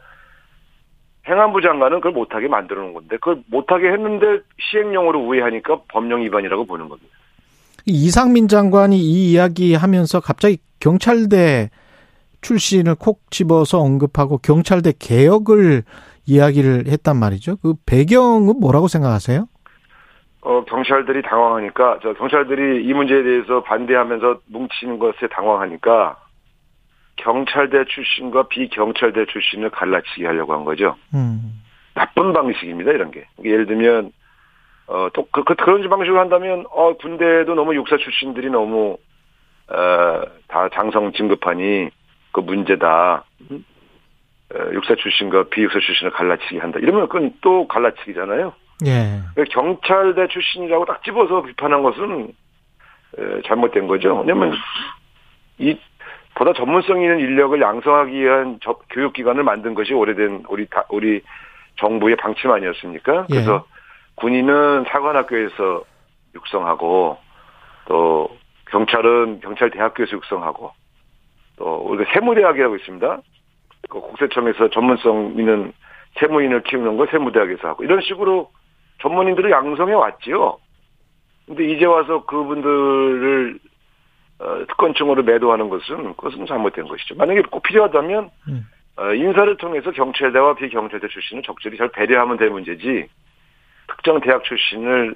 행안부 장관은 그걸 못하게 만들어 놓은 건데 그걸 못하게 했는데 시행령으로 우회하니까 법령 위반이라고 보는 겁니다. 이상민 장관이 이 이야기하면서 갑자기 경찰대 출신을 콕 집어서 언급하고 경찰대 개혁을 이야기를 했단 말이죠. 그 배경은 뭐라고 생각하세요? 어, 경찰들이 당황하니까, 저 경찰들이 이 문제에 대해서 반대하면서 뭉치는 것에 당황하니까 경찰대 출신과 비경찰대 출신을 갈라치게 하려고 한 거죠. 음. 나쁜 방식입니다, 이런 게. 예를 들면 어, 또 그, 그, 그런 방식으로 한다면 어, 군대도 너무 육사 출신들이 너무 어, 다 장성 진급하니 그 문제다. 음? 어, 육사 출신과 비육사 출신을 갈라치기 한다. 이러면 그건 또 갈라치기잖아요. 예. 경찰대 출신이라고 딱 집어서 비판한 것은 에, 잘못된 거죠. 왜냐하면 이 보다 전문성 있는 인력을 양성하기 위한 저, 교육기관을 만든 것이 오래된 우리 다, 우리 정부의 방침 아니었습니까? 그래서 예. 군인은 사관학교에서 육성하고 또 경찰은 경찰대학교에서 육성하고 또 우리가 세무대학이라고 있습니다. 그 국세청에서 전문성 있는 세무인을 키우는 걸 세무대학에서 하고 이런 식으로 전문인들을 양성해 왔지요. 그런데 이제 와서 그분들을 특권층으로 매도하는 것은 그것은 잘못된 것이죠. 만약에 꼭 필요하다면 인사를 통해서 경찰대와 비경찰대 출신을 적절히 잘 배려하면 될 문제지. 특정 대학 출신을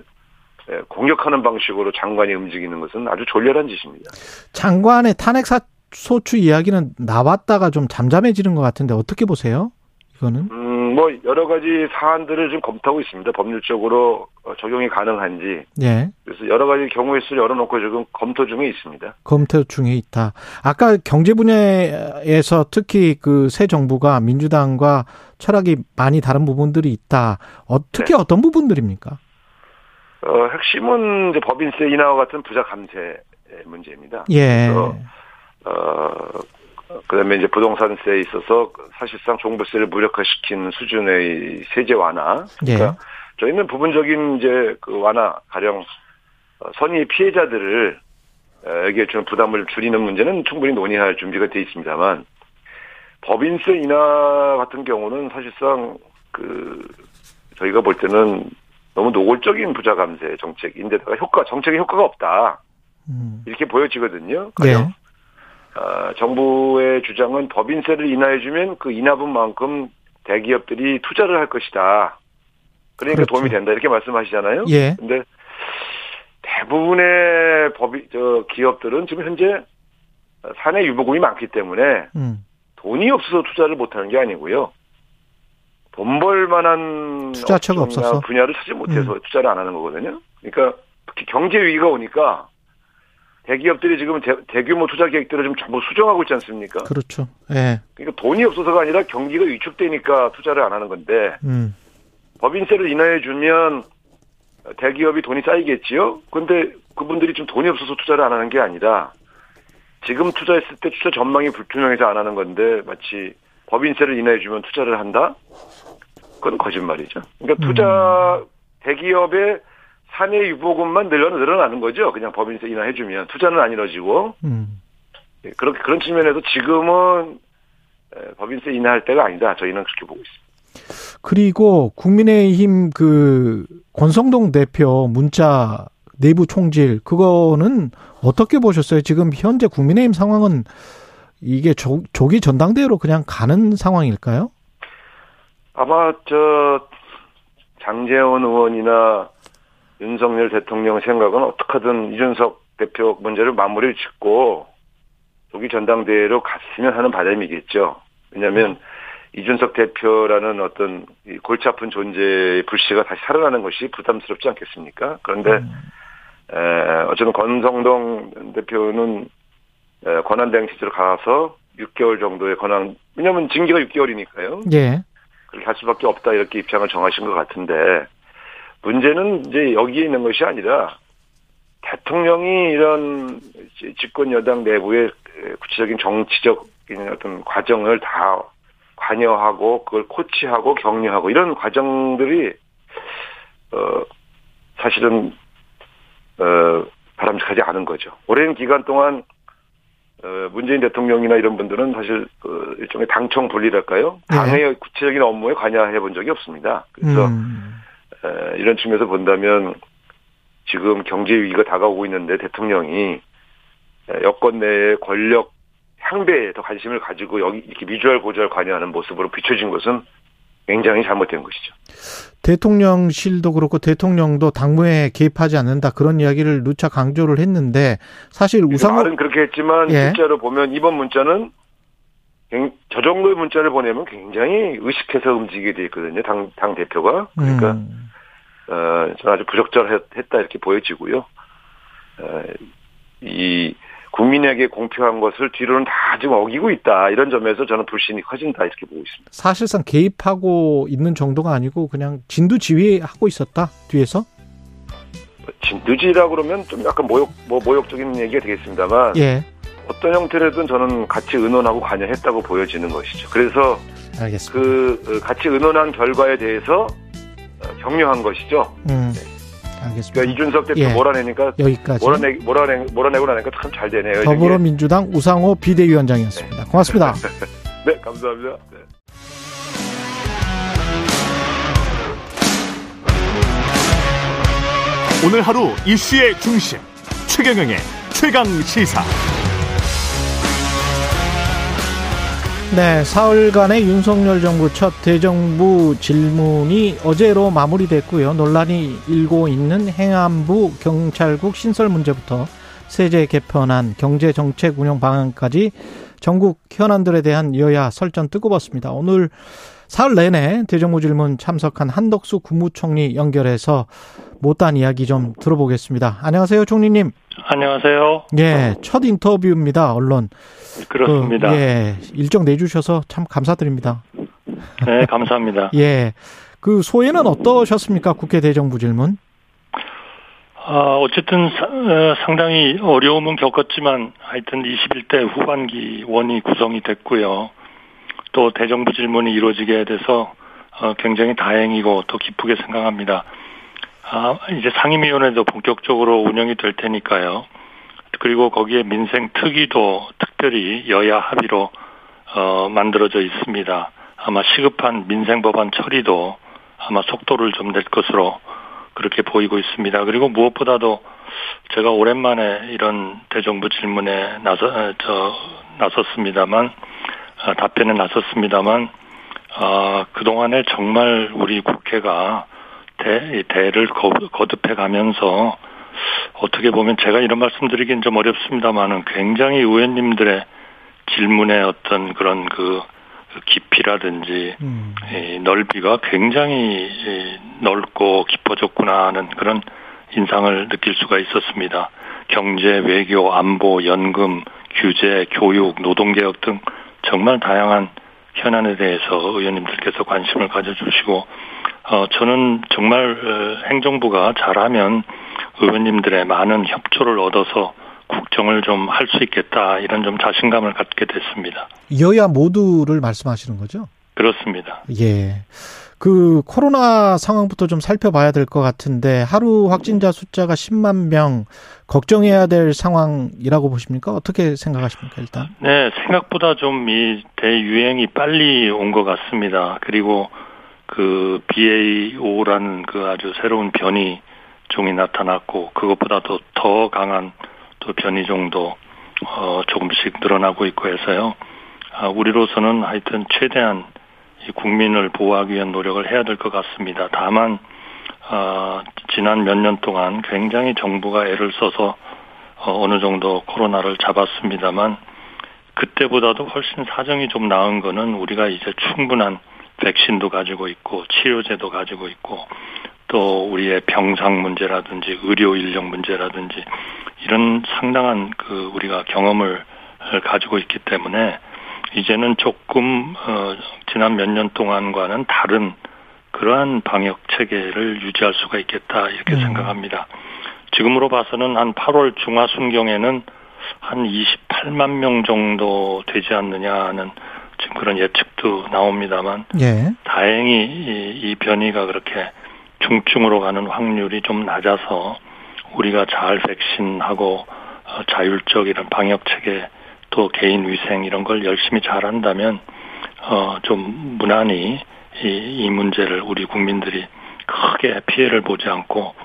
공격하는 방식으로 장관이 움직이는 것은 아주 졸렬한 짓입니다. 장관의 탄핵소추 이야기는 나왔다가 좀 잠잠해지는 것 같은데 어떻게 보세요? 이거는? 음, 뭐 여러 가지 사안들을 지금 검토하고 있습니다. 법률적으로 적용이 가능한지. 예. 그래서 여러 가지 경우의 수를 열어놓고 지금 검토 중에 있습니다. 검토 중에 있다. 아까 경제 분야에서 특히 그 새 정부가 민주당과 철학이 많이 다른 부분들이 있다. 특히 네. 어떤 부분들입니까? 어, 핵심은 이제 법인세 인하와 같은 부자 감세 문제입니다. 예. 그래서, 어, 그다음에 이제 부동산세에 있어서 사실상 종부세를 무력화시킨 수준의 세제 완화. 그러니까 예. 저희는 부분적인 이제 그 완화 가령 선의 피해자들을 에게 좀 부담을 줄이는 문제는 충분히 논의할 준비가 돼 있습니다만 법인세 인하 같은 경우는 사실상 그 저희가 볼 때는 너무 노골적인 부자 감세 정책인데다가 효과 정책의 효과가 없다 이렇게 보여지거든요. 가령 네. 어, 정부의 주장은 법인세를 인하해주면 그 인하분만큼 대기업들이 투자를 할 것이다. 그러니까 그렇죠. 도움이 된다 이렇게 말씀하시잖아요. 예. 근데 대부분의 법이 저 기업들은 지금 현재 사내 유보금이 많기 때문에 음. 돈이 없어서 투자를 못하는 게 아니고요. 돈 벌만한 투자처가 없어서 분야를 찾지 못해서 음. 투자를 안 하는 거거든요. 그러니까 특히 경제 위기가 오니까 대기업들이 지금 대, 대규모 투자 계획들을 좀 전부 수정하고 있지 않습니까? 그렇죠. 예. 그러니까 돈이 없어서가 아니라 경기가 위축되니까 투자를 안 하는 건데 음. 법인세를 인하해 주면 대기업이 돈이 쌓이겠지요. 그런데 그분들이 좀 돈이 없어서 투자를 안 하는 게 아니라 지금 투자했을 때 투자 전망이 불투명해서 안 하는 건데 마치 법인세를 인하해 주면 투자를 한다? 그건 거짓말이죠. 그러니까 투자 음. 대기업의 사내 유보금만 늘어나는 거죠. 그냥 법인세 인하해 주면 투자는 안 이루어지고 음. 그렇게 그런 측면에서 지금은 법인세 인하할 때가 아니다. 저희는 그렇게 보고 있습니다. 그리고 국민의힘 그 권성동 대표 문자 내부 총질 그거는 어떻게 보셨어요? 지금 현재 국민의힘 상황은 이게 조, 조기 전당대회로 그냥 가는 상황일까요? 아마 저 장제원 의원이나 윤석열 대통령 생각은 어떻게든 이준석 대표 문제를 마무리를 짓고 조기 전당대회로 갔으면 하는 바람이겠죠. 왜냐하면 이준석 대표라는 어떤 골치 아픈 존재의 불씨가 다시 살아나는 것이 부담스럽지 않겠습니까? 그런데 음. 에, 어쨌든 권성동 대표는 에, 권한대행 체제로 가서 육 개월 정도의 권한, 왜냐하면 징계가 육 개월이니까요. 예. 그렇게 할 수밖에 없다 이렇게 입장을 정하신 것 같은데 문제는 이제 여기에 있는 것이 아니라 대통령이 이런 집권 여당 내부의 구체적인 정치적인 어떤 과정을 다 관여하고 그걸 코치하고 격려하고 이런 과정들이 어 사실은 어 바람직하지 않은 거죠. 오랜 기간 동안 어 문재인 대통령이나 이런 분들은 사실 그 일종의 당청 분리랄까요? 당의 네. 구체적인 업무에 관여해 본 적이 없습니다. 그래서 음. 에, 이런 측면에서 본다면 지금 경제 위기가 다가오고 있는데 대통령이 여권 내의 권력 향배에 더 관심을 가지고 여기 이렇게 미주알 고주알 관여하는 모습으로 비춰진 것은 굉장히 잘못된 것이죠. 대통령실도 그렇고 대통령도 당무에 개입하지 않는다 그런 이야기를 누차 강조를 했는데 사실 우상호 말은 그렇게 했지만 예. 문자로 보면 이번 문자는 저 정도의 문자를 보내면 굉장히 의식해서 움직이게 돼 있거든요. 당, 당 대표가 그러니까 음. 어, 저는 아주 부적절했다 이렇게 보여지고요. 어, 이 국민에게 공표한 것을 뒤로는 다 지금 어기고 있다. 이런 점에서 저는 불신이 커진다. 이렇게 보고 있습니다. 사실상 개입하고 있는 정도가 아니고 그냥 진두지휘하고 있었다. 뒤에서. 진두지휘라고 그러면 좀 약간 모욕, 뭐 모욕적인 얘기가 되겠습니다만 예. 어떤 형태로든 저는 같이 의논하고 관여했다고 보여지는 것이죠. 그래서 알겠습니다. 그 같이 의논한 결과에 대해서 격려한 것이죠. 음. 알겠습니다. 그러니까 이준석 대표 예. 몰아내니까 여기까지 몰아내, 몰아내, 몰아내고 나니까 참 잘 되네요. 더불어민주당 이게. 우상호 비대위원장이었습니다. 네. 고맙습니다. 네, 감사합니다. 네. 오늘 하루 이슈의 중심 최경영의 최강 시사. 네, 사흘간의 윤석열 정부 첫 대정부 질문이 어제로 마무리됐고요. 논란이 일고 있는 행안부 경찰국 신설 문제부터 세제 개편안, 경제정책 운영 방안까지 전국 현안들에 대한 여야 설전 뜨거웠습니다. 오늘 사흘 내내 대정부 질문 참석한 한덕수 국무총리 연결해서 못다한 이야기 좀 들어보겠습니다. 안녕하세요, 총리님. 안녕하세요. 예, 첫 인터뷰입니다, 언론. 그렇습니다. 그, 예, 일정 내주셔서 참 감사드립니다. 네, 감사합니다. 예, 그 소회는 어떠셨습니까, 국회 대정부 질문? 아, 어쨌든 상당히 어려움은 겪었지만 하여튼 이십일 대 후반기원이 구성이 됐고요. 또 대정부 질문이 이루어지게 돼서 굉장히 다행이고 더 기쁘게 생각합니다. 아, 이제 상임위원회도 본격적으로 운영이 될 테니까요. 그리고 거기에 민생 특위도 특별히 여야 합의로 어, 만들어져 있습니다. 아마 시급한 민생 법안 처리도 아마 속도를 좀 낼 것으로 그렇게 보이고 있습니다. 그리고 무엇보다도 제가 오랜만에 이런 대정부 질문에 나서 저 나섰습니다만. 답변에 나섰습니다만 아, 그동안에 정말 우리 국회가 대, 대를 거듭해 가면서 어떻게 보면 제가 이런 말씀드리긴 좀 어렵습니다만은 굉장히 의원님들의 질문의 어떤 그런 그 깊이라든지 음. 이 넓이가 굉장히 넓고 깊어졌구나 하는 그런 인상을 느낄 수가 있었습니다. 경제, 외교, 안보, 연금, 규제, 교육, 노동개혁 등 정말 다양한 현안에 대해서 의원님들께서 관심을 가져주시고 어, 저는 정말 행정부가 잘하면 의원님들의 많은 협조를 얻어서 국정을 좀 할 수 있겠다 이런 좀 자신감을 갖게 됐습니다. 여야 모두를 말씀하시는 거죠? 그렇습니다. 예, 그 코로나 상황부터 좀 살펴봐야 될 것 같은데 하루 확진자 숫자가 십만 명 걱정해야 될 상황이라고 보십니까? 어떻게 생각하십니까? 일단 네, 생각보다 좀 이 대유행이 빨리 온 것 같습니다. 그리고 그 비에이 오라는 그 아주 새로운 변이 종이 나타났고 그것보다도 더 강한 또 변이 종도 어 조금씩 늘어나고 있고 해서요. 아, 우리로서는 하여튼 최대한 이 국민을 보호하기 위한 노력을 해야 될 것 같습니다. 다만 어, 지난 몇 년 동안 굉장히 정부가 애를 써서 어, 어느 정도 코로나를 잡았습니다만 그때보다도 훨씬 사정이 좀 나은 거는 우리가 이제 충분한 백신도 가지고 있고 치료제도 가지고 있고 또 우리의 병상 문제라든지 의료 인력 문제라든지 이런 상당한 그 우리가 경험을 가지고 있기 때문에 이제는 조금 어, 지난 몇 년 동안과는 다른 그러한 방역 체계를 유지할 수가 있겠다 이렇게 음. 생각합니다. 지금으로 봐서는 한 팔월 중하순경에는 한 이십팔만 명 정도 되지 않느냐는 지금 그런 예측도 나옵니다만 예. 다행히 이, 이 변이가 그렇게 중증으로 가는 확률이 좀 낮아서 우리가 잘 백신하고 어, 자율적 이런 방역 체계 또 개인 위생 이런 걸 열심히 잘한다면 어, 좀 무난히 이, 이 문제를 우리 국민들이 크게 피해를 보지 않고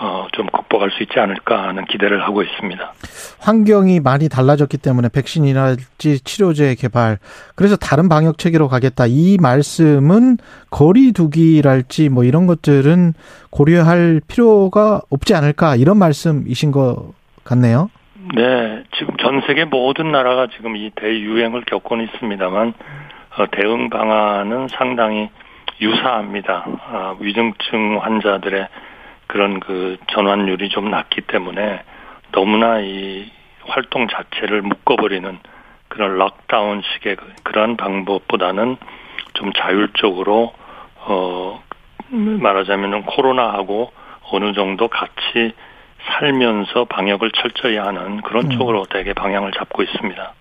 어, 좀 극복할 수 있지 않을까 하는 기대를 하고 있습니다. 환경이 많이 달라졌기 때문에 백신이랄지 치료제 개발 그래서 다른 방역 체계로 가겠다 이 말씀은 거리 두기랄지 뭐 이런 것들은 고려할 필요가 없지 않을까 이런 말씀이신 것 같네요. 네, 지금 전 세계 모든 나라가 지금 이 대유행을 겪고는 있습니다만 어, 대응 방안은 상당히 유사합니다. 아, 위중증 환자들의 그런 그 전환율이 좀 낮기 때문에 너무나 이 활동 자체를 묶어버리는 그런 락다운식의 그런 방법보다는 좀 자율적으로 어, 말하자면은 코로나하고 어느 정도 같이 살면서 방역을 철저히 하는 그런 음. 쪽으로 되게 방향을 잡고 있습니다.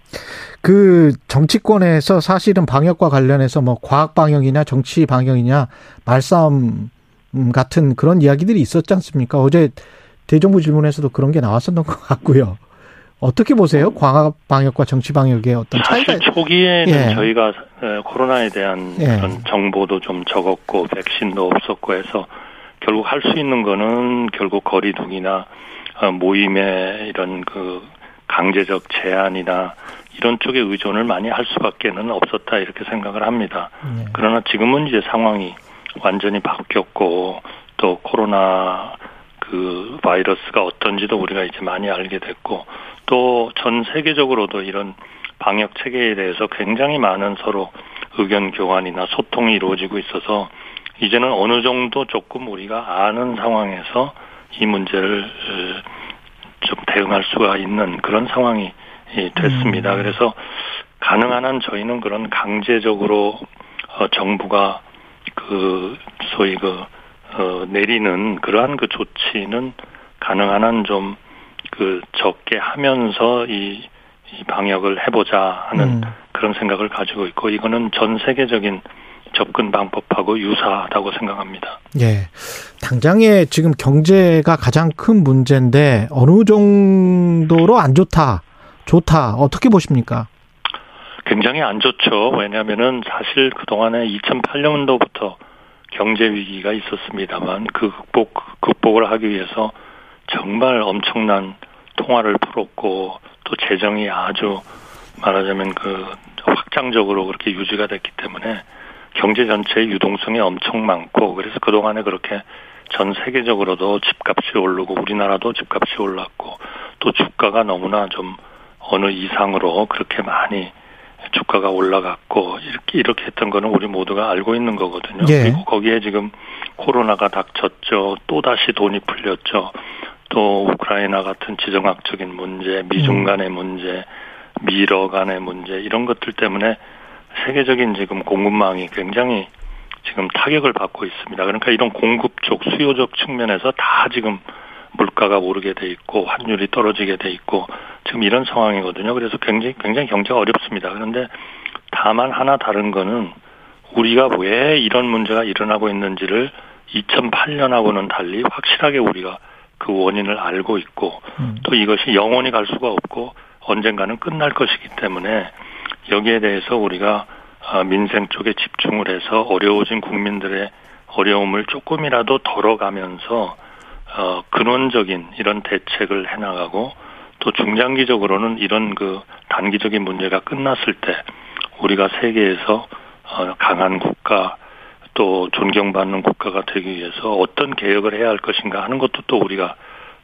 그 정치권에서 사실은 방역과 관련해서 뭐 과학 방역이냐 정치 방역이냐 말싸움 같은 그런 이야기들이 있었지 않습니까? 어제 대정부 질문에서도 그런 게 나왔었던 것 같고요. 어떻게 보세요? 과학 방역과 정치 방역의 어떤 차이가? 사실 초기에는 예. 저희가 코로나에 대한 예. 그런 정보도 좀 적었고 백신도 없었고 해서 결국 할 수 있는 거는 결국 거리두기나 모임의 이런 그 강제적 제한이나 이런 쪽에 의존을 많이 할 수밖에는 없었다 이렇게 생각을 합니다. 네. 그러나 지금은 이제 상황이 완전히 바뀌었고 또 코로나 그 바이러스가 어떤지도 우리가 이제 많이 알게 됐고, 또 전 세계적으로도 이런 방역 체계에 대해서 굉장히 많은 서로 의견 교환이나 소통이 이루어지고 있어서 이제는 어느 정도 조금 우리가 아는 상황에서 이 문제를 좀 대응할 수가 있는 그런 상황이 됐습니다. 그래서 가능한 한 저희는 그런 강제적으로 정부가 그 소위 그 내리는 그러한 그 조치는 가능한 한 좀 그 적게 하면서 이 이 방역을 해보자 하는 음. 그런 생각을 가지고 있고, 이거는 전 세계적인 접근 방법하고 유사하다고 생각합니다. 예, 당장에 지금 경제가 가장 큰 문제인데 어느 정도로 안 좋다, 좋다 어떻게 보십니까? 굉장히 안 좋죠. 왜냐하면은 사실 그동안에 이천팔 년도부터 경제 위기가 있었습니다만 그 극복 극복을 하기 위해서 정말 엄청난 통화를 풀었고, 또 재정이 아주 말하자면 그 확장적으로 그렇게 유지가 됐기 때문에 경제 전체의 유동성이 엄청 많고, 그래서 그동안에 그렇게 전 세계적으로도 집값이 오르고 우리나라도 집값이 올랐고, 또 주가가 너무나 좀 어느 이상으로 그렇게 많이 주가가 올라갔고, 이렇게 이렇게 했던 거는 우리 모두가 알고 있는 거거든요. 예. 그리고 거기에 지금 코로나가 닥쳤죠. 또다시 돈이 풀렸죠. 또 우크라이나 같은 지정학적인 문제, 미중 간의 문제, 미러 간의 문제, 이런 것들 때문에 세계적인 지금 공급망이 굉장히 지금 타격을 받고 있습니다. 그러니까 이런 공급 쪽, 수요적 측면에서 다 지금 물가가 오르게 돼 있고 환율이 떨어지게 돼 있고 지금 이런 상황이거든요. 그래서 굉장히 굉장히 경제가 어렵습니다. 그런데 다만 하나 다른 거는 우리가 왜 이런 문제가 일어나고 있는지를 이천팔 년하고는 달리 확실하게 우리가 그 원인을 알고 있고, 또 이것이 영원히 갈 수가 없고 언젠가는 끝날 것이기 때문에 여기에 대해서 우리가 민생 쪽에 집중을 해서 어려워진 국민들의 어려움을 조금이라도 덜어가면서 근원적인 이런 대책을 해나가고, 또 중장기적으로는 이런 그 단기적인 문제가 끝났을 때 우리가 세계에서 강한 국가, 또 존경받는 국가가 되기 위해서 어떤 개혁을 해야 할 것인가 하는 것도 또 우리가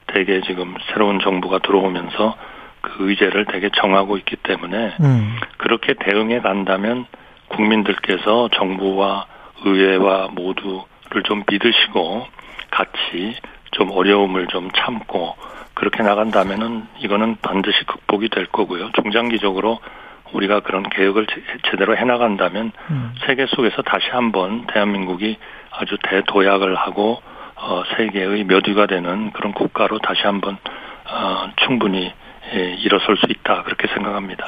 되게 지금 새로운 정부가 들어오면서 그 의제를 되게 정하고 있기 때문에 음. 그렇게 대응해 간다면 국민들께서 정부와 의회와 모두를 좀 믿으시고 같이 좀 어려움을 좀 참고 그렇게 나간다면은 이거는 반드시 극복이 될 거고요. 중장기적으로 우리가 그런 개혁을 제대로 해나간다면 음. 세계 속에서 다시 한번 대한민국이 아주 대도약을 하고 어, 세계의 몇위가 되는 그런 국가로 다시 한번 어, 충분히 예, 일어설 수 있다, 그렇게 생각합니다.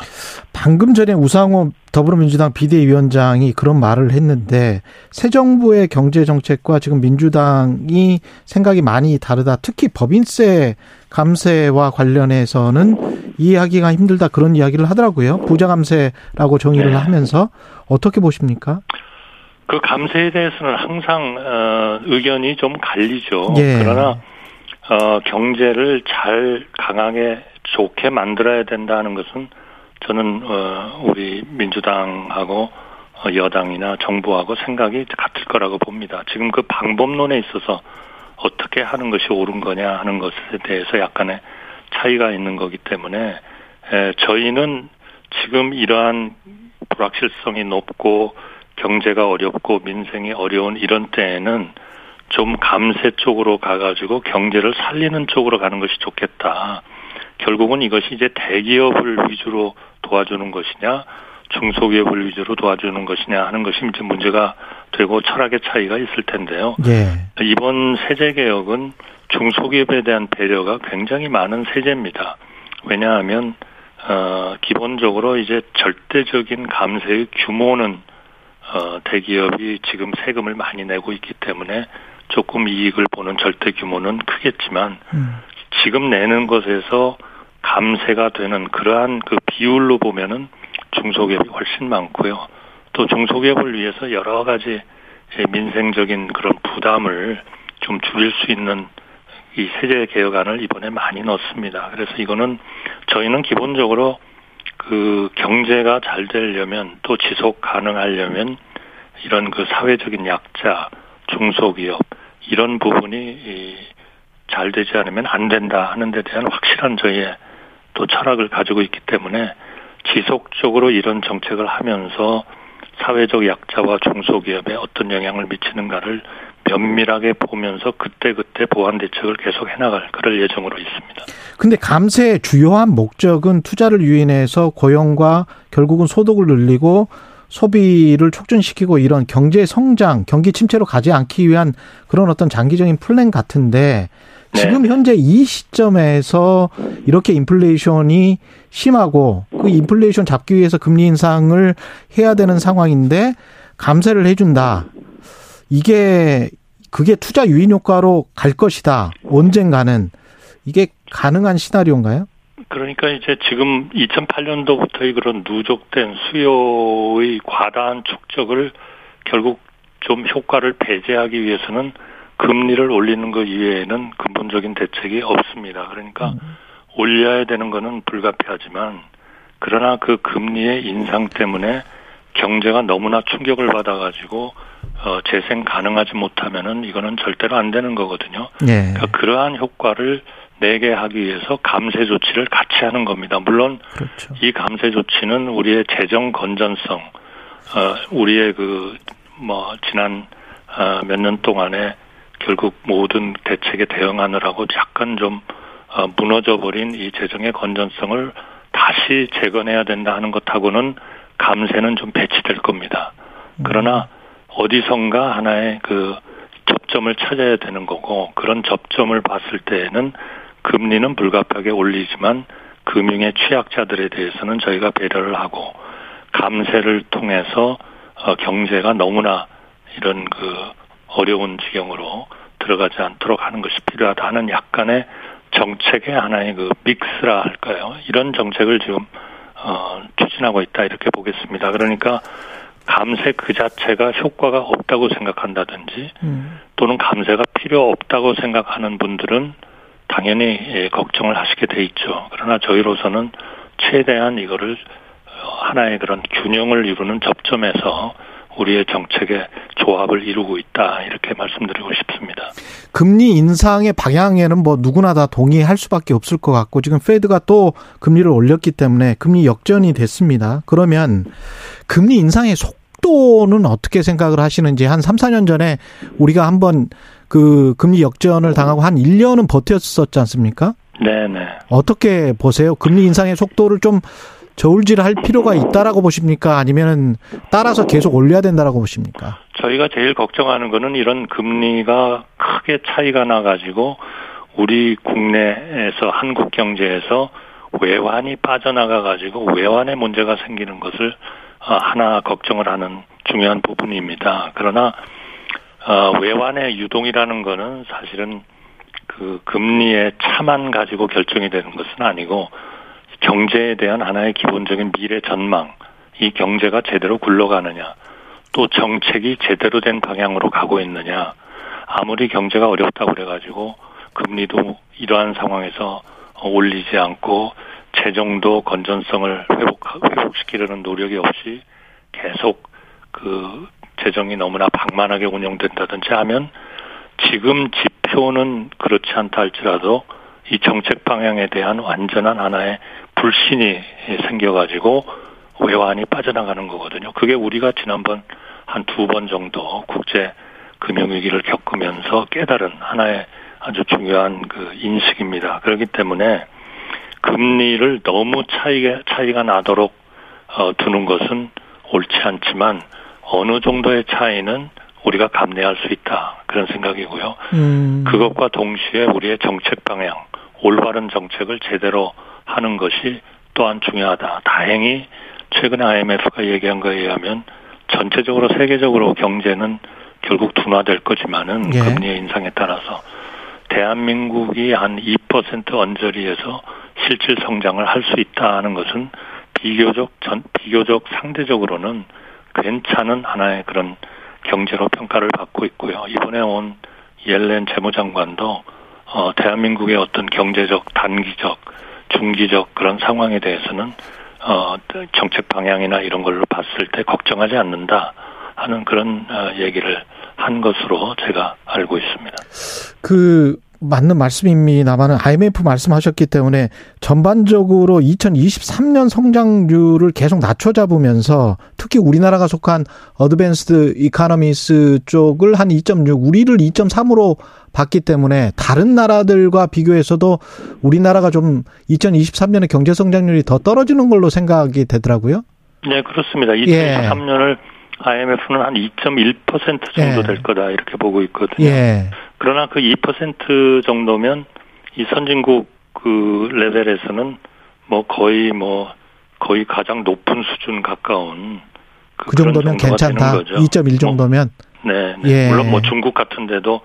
방금 전에 우상호 더불어민주당 비대위원장이 그런 말을 했는데, 새 정부의 경제정책과 지금 민주당이 생각이 많이 다르다, 특히 법인세 감세와 관련해서는 이해하기가 힘들다, 그런 이야기를 하더라고요. 부자감세라고 정의를 네. 하면서 어떻게 보십니까? 그 감세에 대해서는 항상 의견이 좀 갈리죠. 예. 그러나 어, 경제를 잘 강하게 좋게 만들어야 된다는 것은 저는 어, 우리 민주당하고 여당이나 정부하고 생각이 같을 거라고 봅니다. 지금 그 방법론에 있어서 어떻게 하는 것이 옳은 거냐 하는 것에 대해서 약간의 차이가 있는 거기 때문에 에, 저희는 지금 이러한 불확실성이 높고 경제가 어렵고 민생이 어려운 이런 때에는 좀 감세 쪽으로 가가지고 경제를 살리는 쪽으로 가는 것이 좋겠다. 결국은 이것이 이제 대기업을 위주로 도와주는 것이냐, 중소기업을 위주로 도와주는 것이냐 하는 것이 이제 문제가 되고 철학의 차이가 있을 텐데요. 예. 이번 세제개혁은 중소기업에 대한 배려가 굉장히 많은 세제입니다. 왜냐하면 어, 기본적으로 이제 절대적인 감세의 규모는 어, 대기업이 지금 세금을 많이 내고 있기 때문에 조금 이익을 보는 절대 규모는 크겠지만 음. 지금 내는 것에서 감세가 되는 그러한 그 비율로 보면은 중소기업이 훨씬 많고요. 또 중소기업을 위해서 여러 가지 민생적인 그런 부담을 좀 줄일 수 있는 이 세제 개혁안을 이번에 많이 넣습니다. 그래서 이거는 저희는 기본적으로 그 경제가 잘 되려면 또 지속 가능하려면 이런 그 사회적인 약자, 중소기업 이런 부분이 이 잘 되지 않으면 안 된다 하는 데 대한 확실한 저희의 또 철학을 가지고 있기 때문에 지속적으로 이런 정책을 하면서 사회적 약자와 중소기업에 어떤 영향을 미치는가를 면밀하게 보면서 그때그때 보완 대책을 계속 해나갈 그럴 예정으로 있습니다. 그런데 감세의 주요한 목적은 투자를 유인해서 고용과 결국은 소득을 늘리고 소비를 촉진시키고 이런 경제 성장, 경기 침체로 가지 않기 위한 그런 어떤 장기적인 플랜 같은데 네. 지금 현재 이 시점에서 이렇게 인플레이션이 심하고 그 인플레이션 잡기 위해서 금리 인상을 해야 되는 상황인데 감세를 해준다. 이게 그게 투자 유인 효과로 갈 것이다. 언젠가는. 이게 가능한 시나리오인가요? 그러니까 이제 지금 이천팔 년도부터의 그런 누적된 수요의 과다한 축적을 결국 좀 효과를 배제하기 위해서는 금리를 올리는 것 이외에는 근본적인 대책이 없습니다. 그러니까 올려야 되는 거는 불가피하지만 그러나 그 금리의 인상 때문에 경제가 너무나 충격을 받아가지고 어, 재생 가능하지 못하면은 이거는 절대로 안 되는 거거든요. 네. 그러니까 그러한 효과를 내게 하기 위해서 감세 조치를 같이 하는 겁니다. 물론 그렇죠. 이 감세 조치는 우리의 재정 건전성, 어, 우리의 그 뭐 지난 어, 몇 년 동안에 결국 모든 대책에 대응하느라고 약간 좀 어, 무너져버린 이 재정의 건전성을 다시 재건해야 된다 하는 것하고는 감세는 좀 배치될 겁니다. 그러나 어디선가 하나의 그 접점을 찾아야 되는 거고 그런 접점을 봤을 때에는 금리는 불가피하게 올리지만 금융의 취약자들에 대해서는 저희가 배려를 하고 감세를 통해서 경제가 너무나 이런 그 어려운 지경으로 들어가지 않도록 하는 것이 필요하다 하는 약간의 정책의 하나의 그 믹스라 할까요? 이런 정책을 지금 어, 추진하고 있다 이렇게 보겠습니다. 그러니까 감세 그 자체가 효과가 없다고 생각한다든지 음. 또는 감세가 필요 없다고 생각하는 분들은 당연히 예, 걱정을 하시게 돼 있죠. 그러나 저희로서는 최대한 이거를 하나의 그런 균형을 이루는 접점에서 우리의 정책의 조합을 이루고 있다 이렇게 말씀드리고 싶습니다. 금리 인상의 방향에는 뭐 누구나 다 동의할 수밖에 없을 것 같고 지금 페드가 또 금리를 올렸기 때문에 금리 역전이 됐습니다. 그러면 금리 인상의 속도는 어떻게 생각을 하시는지 한 삼, 사 년 전에 우리가 한번 그 금리 역전을 당하고 한 일 년은 버텼었지 않습니까? 네네. 어떻게 보세요? 금리 인상의 속도를 좀 저울질할 필요가 있다라고 보십니까? 아니면은 따라서 계속 올려야 된다라고 보십니까? 저희가 제일 걱정하는 거는 이런 금리가 크게 차이가 나가지고 우리 국내에서 한국 경제에서 외환이 빠져나가가지고 외환에 문제가 생기는 것을 하나 걱정을 하는 중요한 부분입니다. 그러나 외환의 유동이라는 거는 사실은 그 금리의 차만 가지고 결정이 되는 것은 아니고. 경제에 대한 하나의 기본적인 미래 전망, 이 경제가 제대로 굴러가느냐, 또 정책이 제대로 된 방향으로 가고 있느냐, 아무리 경제가 어렵다고 그래가지고 금리도 이러한 상황에서 올리지 않고 재정도 건전성을 회복, 회복시키려는 노력이 없이 계속 그 재정이 너무나 방만하게 운영된다든지 하면 지금 지표는 그렇지 않다 할지라도 이 정책 방향에 대한 완전한 하나의 불신이 생겨가지고 외환이 빠져나가는 거거든요. 그게 우리가 지난번 한 두 번 정도 국제 금융위기를 겪으면서 깨달은 하나의 아주 중요한 그 인식입니다. 그렇기 때문에 금리를 너무 차이가, 차이가 나도록 어, 두는 것은 옳지 않지만 어느 정도의 차이는 우리가 감내할 수 있다. 그런 생각이고요. 음. 그것과 동시에 우리의 정책 방향, 올바른 정책을 제대로 하는 것이 또한 중요하다. 다행히 최근에 아이엠에프가 얘기한 거에 의하면 전체적으로 세계적으로 경제는 결국 둔화될 거지만은 예. 금리의 인상에 따라서 대한민국이 한 이 퍼센트 언저리에서 실질 성장을 할 수 있다는 것은 비교적 전 비교적 상대적으로는 괜찮은 하나의 그런 경제로 평가를 받고 있고요. 이번에 온 옐렌 재무장관도 어, 대한민국의 어떤 경제적, 단기적, 중기적 그런 상황에 대해서는 어, 정책 방향이나 이런 걸로 봤을 때 걱정하지 않는다 하는 그런 어, 얘기를 한 것으로 제가 알고 있습니다. 그 맞는 말씀입니다만은 아이엠에프 말씀하셨기 때문에 전반적으로 이천이십삼 년 성장률을 계속 낮춰잡으면서 특히 우리나라가 속한 어드밴스드 이코노미스 쪽을 한 이 점 육, 우리를 이 점 삼으로 봤기 때문에 다른 나라들과 비교해서도 우리나라가 좀 이천이십삼 년에 경제 성장률이 더 떨어지는 걸로 생각이 되더라고요. 네, 그렇습니다. 이천이십삼 년을 예. 아이엠에프는 한 이 점 일 퍼센트 정도 예. 될 거다 이렇게 보고 있거든요. 예. 그러나 그 이 퍼센트 정도면 이 선진국 그 레벨에서는 뭐 거의 뭐 거의 가장 높은 수준 가까운 그, 그 정도면 괜찮다. 이 점 일 정도면. 뭐, 네, 네. 예. 물론 뭐 중국 같은 데도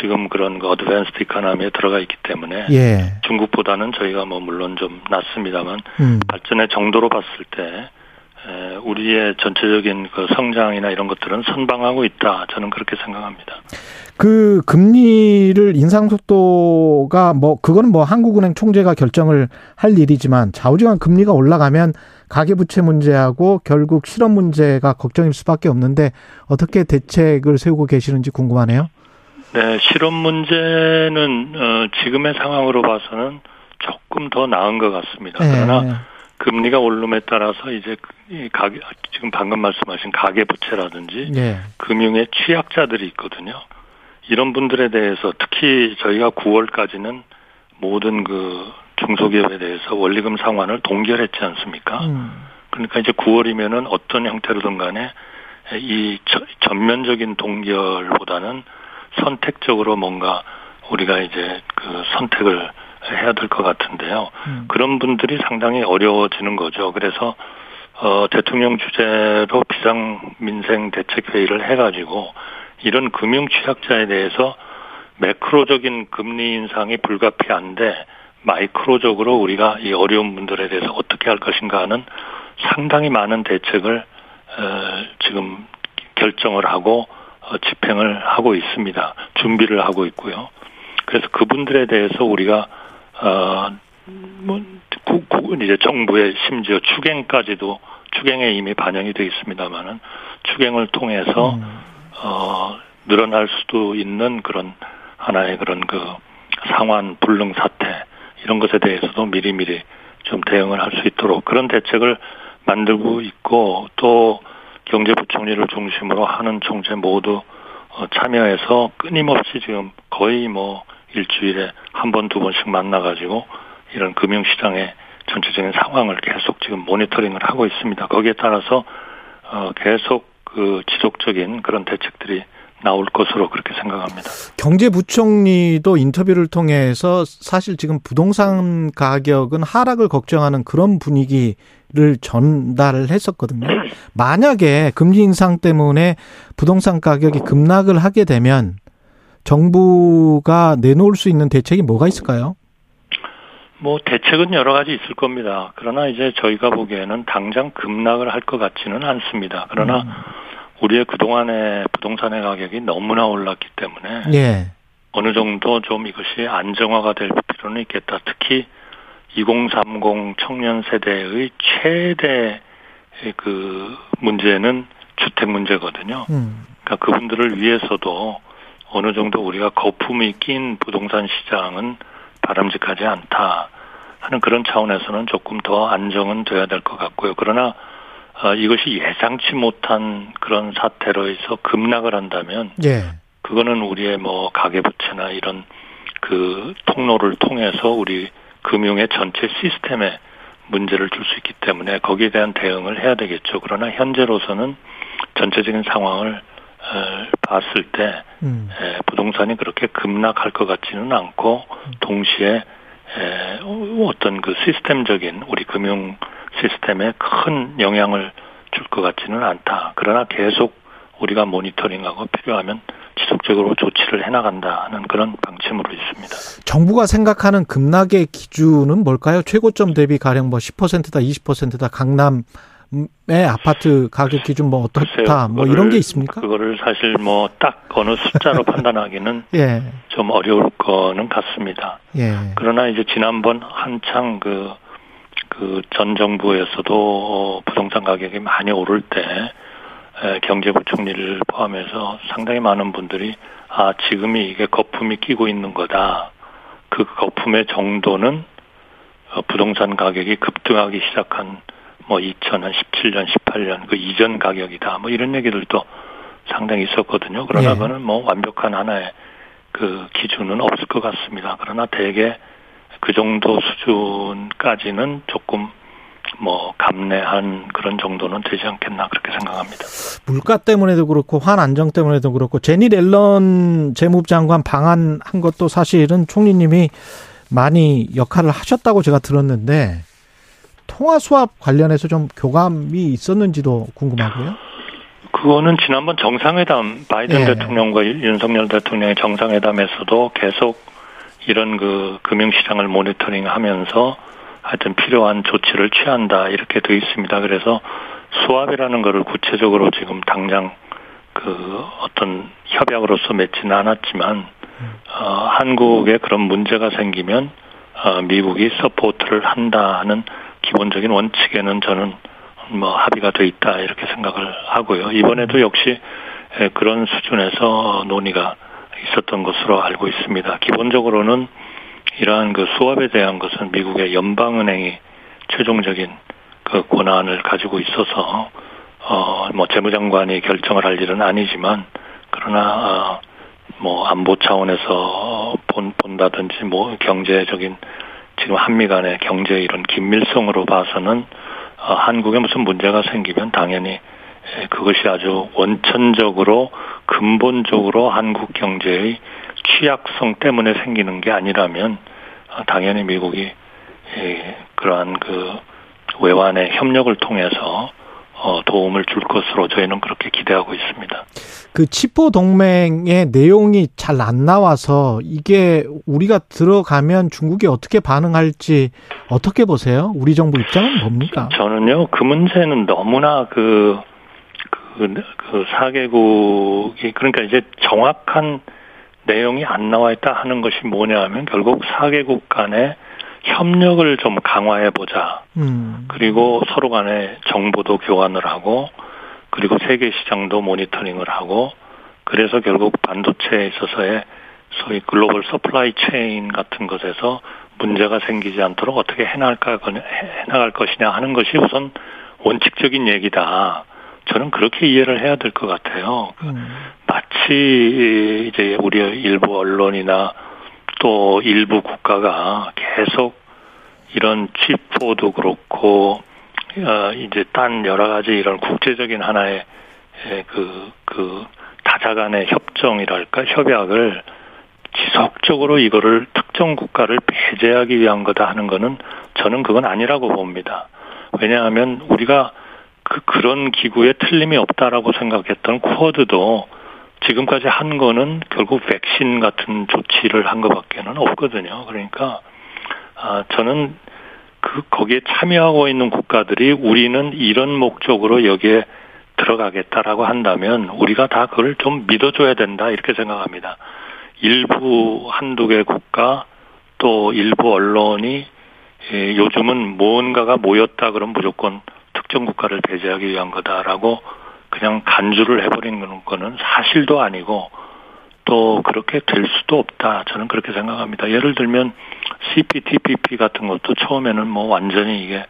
지금 그런 그 어드밴스드 이코노미에 들어가 있기 때문에 예. 중국보다는 저희가 뭐 물론 좀 낮습니다만 음. 발전의 정도로 봤을 때 우리의 전체적인 그 성장이나 이런 것들은 선방하고 있다. 저는 그렇게 생각합니다. 그 금리를 인상 속도가 뭐 그거는 뭐 한국은행 총재가 결정을 할 일이지만 좌우지간 금리가 올라가면 가계부채 문제하고 결국 실업 문제가 걱정일 수밖에 없는데 어떻게 대책을 세우고 계시는지 궁금하네요. 네, 실업 문제는 어, 지금의 상황으로 봐서는 조금 더 나은 것 같습니다. 네. 그러나 금리가 오름에 따라서 이제 이 가계, 지금 방금 말씀하신 가계부채라든지 예. 금융의 취약자들이 있거든요. 이런 분들에 대해서 특히 저희가 구월까지는 모든 그 중소기업에 대해서 원리금 상환을 동결했지 않습니까? 음. 그러니까 이제 구월이면은 어떤 형태로든 간에 이 전면적인 동결보다는 선택적으로 뭔가 우리가 이제 그 선택을 해야 될 것 같은데요. 음. 그런 분들이 상당히 어려워지는 거죠. 그래서 어, 대통령 주재로 비상민생대책회의를 해가지고 이런 금융취약자에 대해서 매크로적인 금리 인상이 불가피한데 마이크로적으로 우리가 이 어려운 분들에 대해서 어떻게 할 것인가 하는 상당히 많은 대책을 어, 지금 결정을 하고 어, 집행을 하고 있습니다. 준비를 하고 있고요. 그래서 그분들에 대해서 우리가 어, 뭐, 구, 구, 이제 정부의 심지어 추경까지도 추경에 이미 반영이 되어 있습니다만은 추경을 통해서 음. 어, 늘어날 수도 있는 그런 하나의 그런 그 상환 불능 사태 이런 것에 대해서도 미리미리 좀 대응을 할 수 있도록 그런 대책을 만들고 있고 또 경제부총리를 중심으로 하는 총재 모두 어, 참여해서 끊임없이 지금 거의 뭐 일주일에 한 번 두 번씩 만나가지고 이런 금융시장의 전체적인 상황을 계속 지금 모니터링을 하고 있습니다. 거기에 따라서 어 계속 그 지속적인 그런 대책들이 나올 것으로 그렇게 생각합니다. 경제부총리도 인터뷰를 통해서 사실 지금 부동산 가격은 하락을 걱정하는 그런 분위기를 전달을 했었거든요. 만약에 금리 인상 때문에 부동산 가격이 급락을 하게 되면 정부가 내놓을 수 있는 대책이 뭐가 있을까요? 뭐 대책은 여러 가지 있을 겁니다. 그러나 이제 저희가 보기에는 당장 급락을 할 것 같지는 않습니다. 그러나 음. 우리의 그동안의 부동산의 가격이 너무나 올랐기 때문에 예. 어느 정도 좀 이것이 안정화가 될 필요는 있겠다. 특히 이공삼공 청년 세대의 최대 그 문제는 주택 문제거든요. 음. 그러니까 그분들을 위해서도 어느 정도 우리가 거품이 낀 부동산 시장은 바람직하지 않다 하는 그런 차원에서는 조금 더 안정은 돼야 될 것 같고요. 그러나 이것이 예상치 못한 그런 사태로 해서 급락을 한다면 예. 그거는 우리의 뭐 가계부채나 이런 그 통로를 통해서 우리 금융의 전체 시스템에 문제를 줄 수 있기 때문에 거기에 대한 대응을 해야 되겠죠. 그러나 현재로서는 전체적인 상황을 봤을 때 음. 부동산이 그렇게 급락할 것 같지는 않고 동시에 어떤 그 시스템적인 우리 금융 시스템에 큰 영향을 줄 것 같지는 않다. 그러나 계속 우리가 모니터링하고 필요하면 지속적으로 조치를 해나간다 하는 그런 방침으로 있습니다. 정부가 생각하는 급락의 기준은 뭘까요? 최고점 대비 가령 뭐 십 퍼센트다 이십 퍼센트다 강남 의 아파트 가격 기준 뭐 어떻다 뭐 이런 게 있습니까? 그거를 사실 뭐 딱 어느 숫자로 판단하기는 예. 좀 어려울 거는 같습니다. 예. 그러나 이제 지난번 한창 그 그 전 정부에서도 부동산 가격이 많이 오를 때 경제부총리를 포함해서 상당히 많은 분들이 아 지금이 이게 거품이 끼고 있는 거다. 그 거품의 정도는 부동산 가격이 급등하기 시작한 뭐 이천십칠 년, 십팔 년 그 이전 가격이다. 뭐 이런 얘기들도 상당히 있었거든요. 그러다가는 예. 뭐 완벽한 하나의 그 기준은 없을 것 같습니다. 그러나 대개 그 정도 수준까지는 조금 뭐 감내한 그런 정도는 되지 않겠나 그렇게 생각합니다. 물가 때문에도 그렇고 환 안정 때문에도 그렇고 제니 앨런 재무부 장관 방한한 것도 사실은 총리님이 많이 역할을 하셨다고 제가 들었는데 통화 수합 관련해서 좀 교감이 있었는지도 궁금하고요. 그거는 지난번 정상회담 바이든 예. 대통령과 윤석열 대통령의 정상회담에서도 계속 이런 그 금융시장을 모니터링하면서 하여튼 필요한 조치를 취한다 이렇게 돼 있습니다. 그래서 수합이라는 거를 구체적으로 지금 당장 그 어떤 협약으로서 맺지는 않았지만 어, 한국에 그런 문제가 생기면 어, 미국이 서포트를 한다는 기본적인 원칙에는 저는 뭐 합의가 돼 있다 이렇게 생각을 하고요. 이번에도 역시 그런 수준에서 논의가 있었던 것으로 알고 있습니다. 기본적으로는 이러한 그 수합에 대한 것은 미국의 연방은행이 최종적인 그 권한을 가지고 있어서 어 뭐 재무장관이 결정을 할 일은 아니지만 그러나 어 뭐 안보 차원에서 본 본다든지 뭐 경제적인 지금 한미 간의 경제 이런 긴밀성으로 봐서는 어 한국에 무슨 문제가 생기면 당연히 그것이 아주 원천적으로 근본적으로 한국 경제의 취약성 때문에 생기는 게 아니라면 당연히 미국이 그러한 그 외환의 협력을 통해서 도움을 줄 것으로 저희는 그렇게 기대하고 있습니다. 그 치포 동맹의 내용이 잘 안 나와서 이게 우리가 들어가면 중국이 어떻게 반응할지 어떻게 보세요? 우리 정부 입장은 뭡니까? 저는요 그 문제는 너무나 그, 그, 그 사 개국이 그러니까 이제 정확한 내용이 안 나와 있다 하는 것이 뭐냐 하면 결국 사 개국 간의 협력을 좀 강화해보자. 음. 그리고 서로 간에 정보도 교환을 하고 그리고 세계 시장도 모니터링을 하고 그래서 결국 반도체에 있어서의 소위 글로벌 서플라이 체인 같은 것에서 문제가 생기지 않도록 어떻게 해나갈까, 해나갈 것이냐 하는 것이 우선 원칙적인 얘기다. 저는 그렇게 이해를 해야 될 것 같아요. 음. 마치 이제 우리 일부 언론이나 또 일부 국가가 계속 이런 치포도 그렇고 어 이제 딴 여러 가지 이런 국제적인 하나의 그 그 다자간의 협정이랄까 협약을 지속적으로 이거를 특정 국가를 배제하기 위한 거다 하는 거는 저는 그건 아니라고 봅니다. 왜냐하면 우리가 그 그런 기구에 틀림이 없다라고 생각했던 쿼드도 지금까지 한 거는 결국 백신 같은 조치를 한 것밖에는 없거든요. 그러니까 아 저는 그 거기에 참여하고 있는 국가들이 우리는 이런 목적으로 여기에 들어가겠다라고 한다면 우리가 다 그걸 좀 믿어줘야 된다 이렇게 생각합니다. 일부 한두 개 국가 또 일부 언론이 요즘은 무언가가 모였다 그러면 무조건 특정 국가를 배제하기 위한 거다라고 그냥 간주를 해버리는 거는 사실도 아니고 또 그렇게 될 수도 없다. 저는 그렇게 생각합니다. 예를 들면 씨피티피피 같은 것도 처음에는 뭐 완전히 이게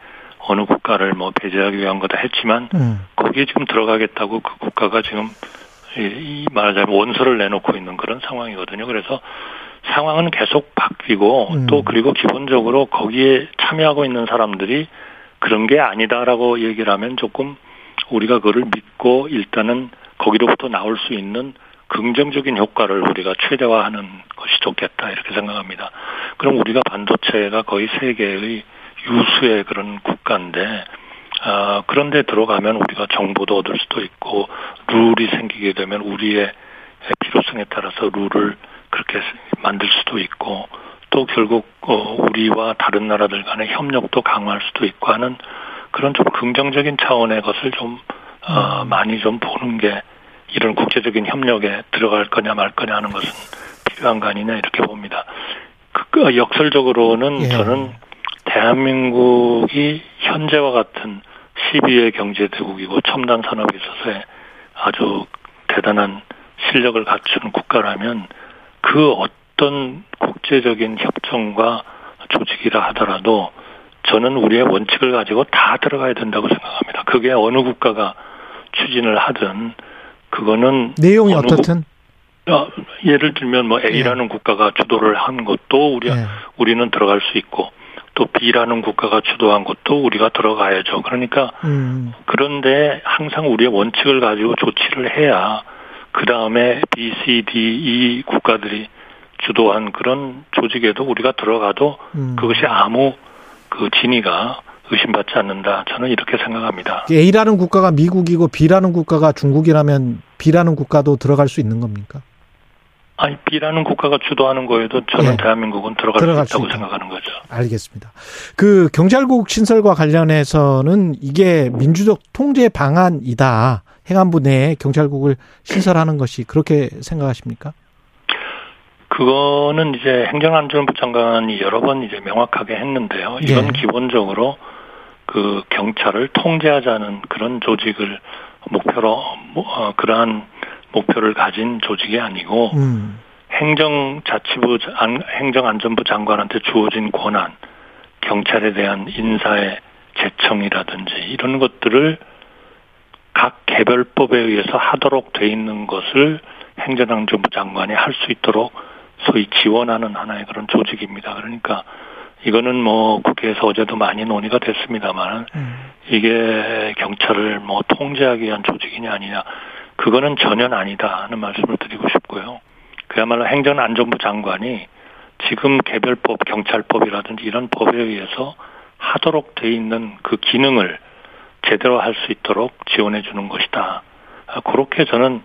어느 국가를 뭐 배제하기 위한 거다 했지만 음. 거기에 지금 들어가겠다고 그 국가가 지금 이 말하자면 원서를 내놓고 있는 그런 상황이거든요. 그래서 상황은 계속 바뀌고 음. 또 그리고 기본적으로 거기에 참여하고 있는 사람들이 그런 게 아니다라고 얘기를 하면 조금 우리가 그거를 믿고 일단은 거기로부터 나올 수 있는 긍정적인 효과를 우리가 최대화하는 것이 좋겠다 이렇게 생각합니다. 그럼 우리가 반도체가 거의 세계의 유수의 그런 국가인데 아, 그런데 들어가면 우리가 정보도 얻을 수도 있고 룰이 생기게 되면 우리의 필요성에 따라서 룰을 그렇게 만들 수도 있고 또 결국 우리와 다른 나라들 간의 협력도 강화할 수도 있고 하는 그런 좀 긍정적인 차원의 것을 좀 어, 많이 좀 보는 게 이런 국제적인 협력에 들어갈 거냐 말 거냐 하는 것은 필요한 거 아니냐 이렇게 봅니다. 그 역설적으로는 예. 저는 대한민국이 현재와 같은 십이 위 경제대국이고 첨단 산업에 있어서의 아주 대단한 실력을 갖춘 국가라면 그 어떤 국제적인 협정과 조직이라 하더라도 저는 우리의 원칙을 가지고 다 들어가야 된다고 생각합니다. 그게 어느 국가가 추진을 하든 그거는 내용이 어떻든 국, 예를 들면 뭐 A라는 예. 국가가 주도를 한 것도 우리, 예. 우리는 들어갈 수 있고 또 B라는 국가가 주도한 것도 우리가 들어가야죠. 그러니까 음. 그런데 항상 우리의 원칙을 가지고 조치를 해야 그 다음에 B, C, D, E 국가들이 주도한 그런 조직에도 우리가 들어가도 음. 그것이 아무 그 진위가 의심받지 않는다. 저는 이렇게 생각합니다. A라는 국가가 미국이고 B라는 국가가 중국이라면 B라는 국가도 들어갈 수 있는 겁니까? 아니, B라는 국가가 주도하는 거에도 저는 예. 대한민국은 들어갈, 들어갈 수 있다고 수 생각하는 거죠. 알겠습니다. 그 경찰국 신설과 관련해서는 이게 민주적 통제 방안이다. 행안부 내에 경찰국을 신설하는 것이 그렇게 생각하십니까? 그거는 이제 행정안전부 장관이 여러 번 이제 명확하게 했는데요. 이건 예. 기본적으로 그 경찰을 통제하자는 그런 조직을 목표로, 어, 그러한 목표를 가진 조직이 아니고, 음. 행정자치부, 행정안전부 장관한테 주어진 권한, 경찰에 대한 인사의 제청이라든지 이런 것들을 각 개별법에 의해서 하도록 돼 있는 것을 행정안전부 장관이 할 수 있도록 소위 지원하는 하나의 그런 조직입니다. 그러니까 이거는 뭐 국회에서 어제도 많이 논의가 됐습니다만 음. 이게 경찰을 뭐 통제하기 위한 조직이냐 아니냐 그거는 전혀 아니다 하는 말씀을 드리고 싶고요. 그야말로 행정안전부 장관이 지금 개별법, 경찰법이라든지 이런 법에 의해서 하도록 돼 있는 그 기능을 제대로 할 수 있도록 지원해 주는 것이다. 그렇게 저는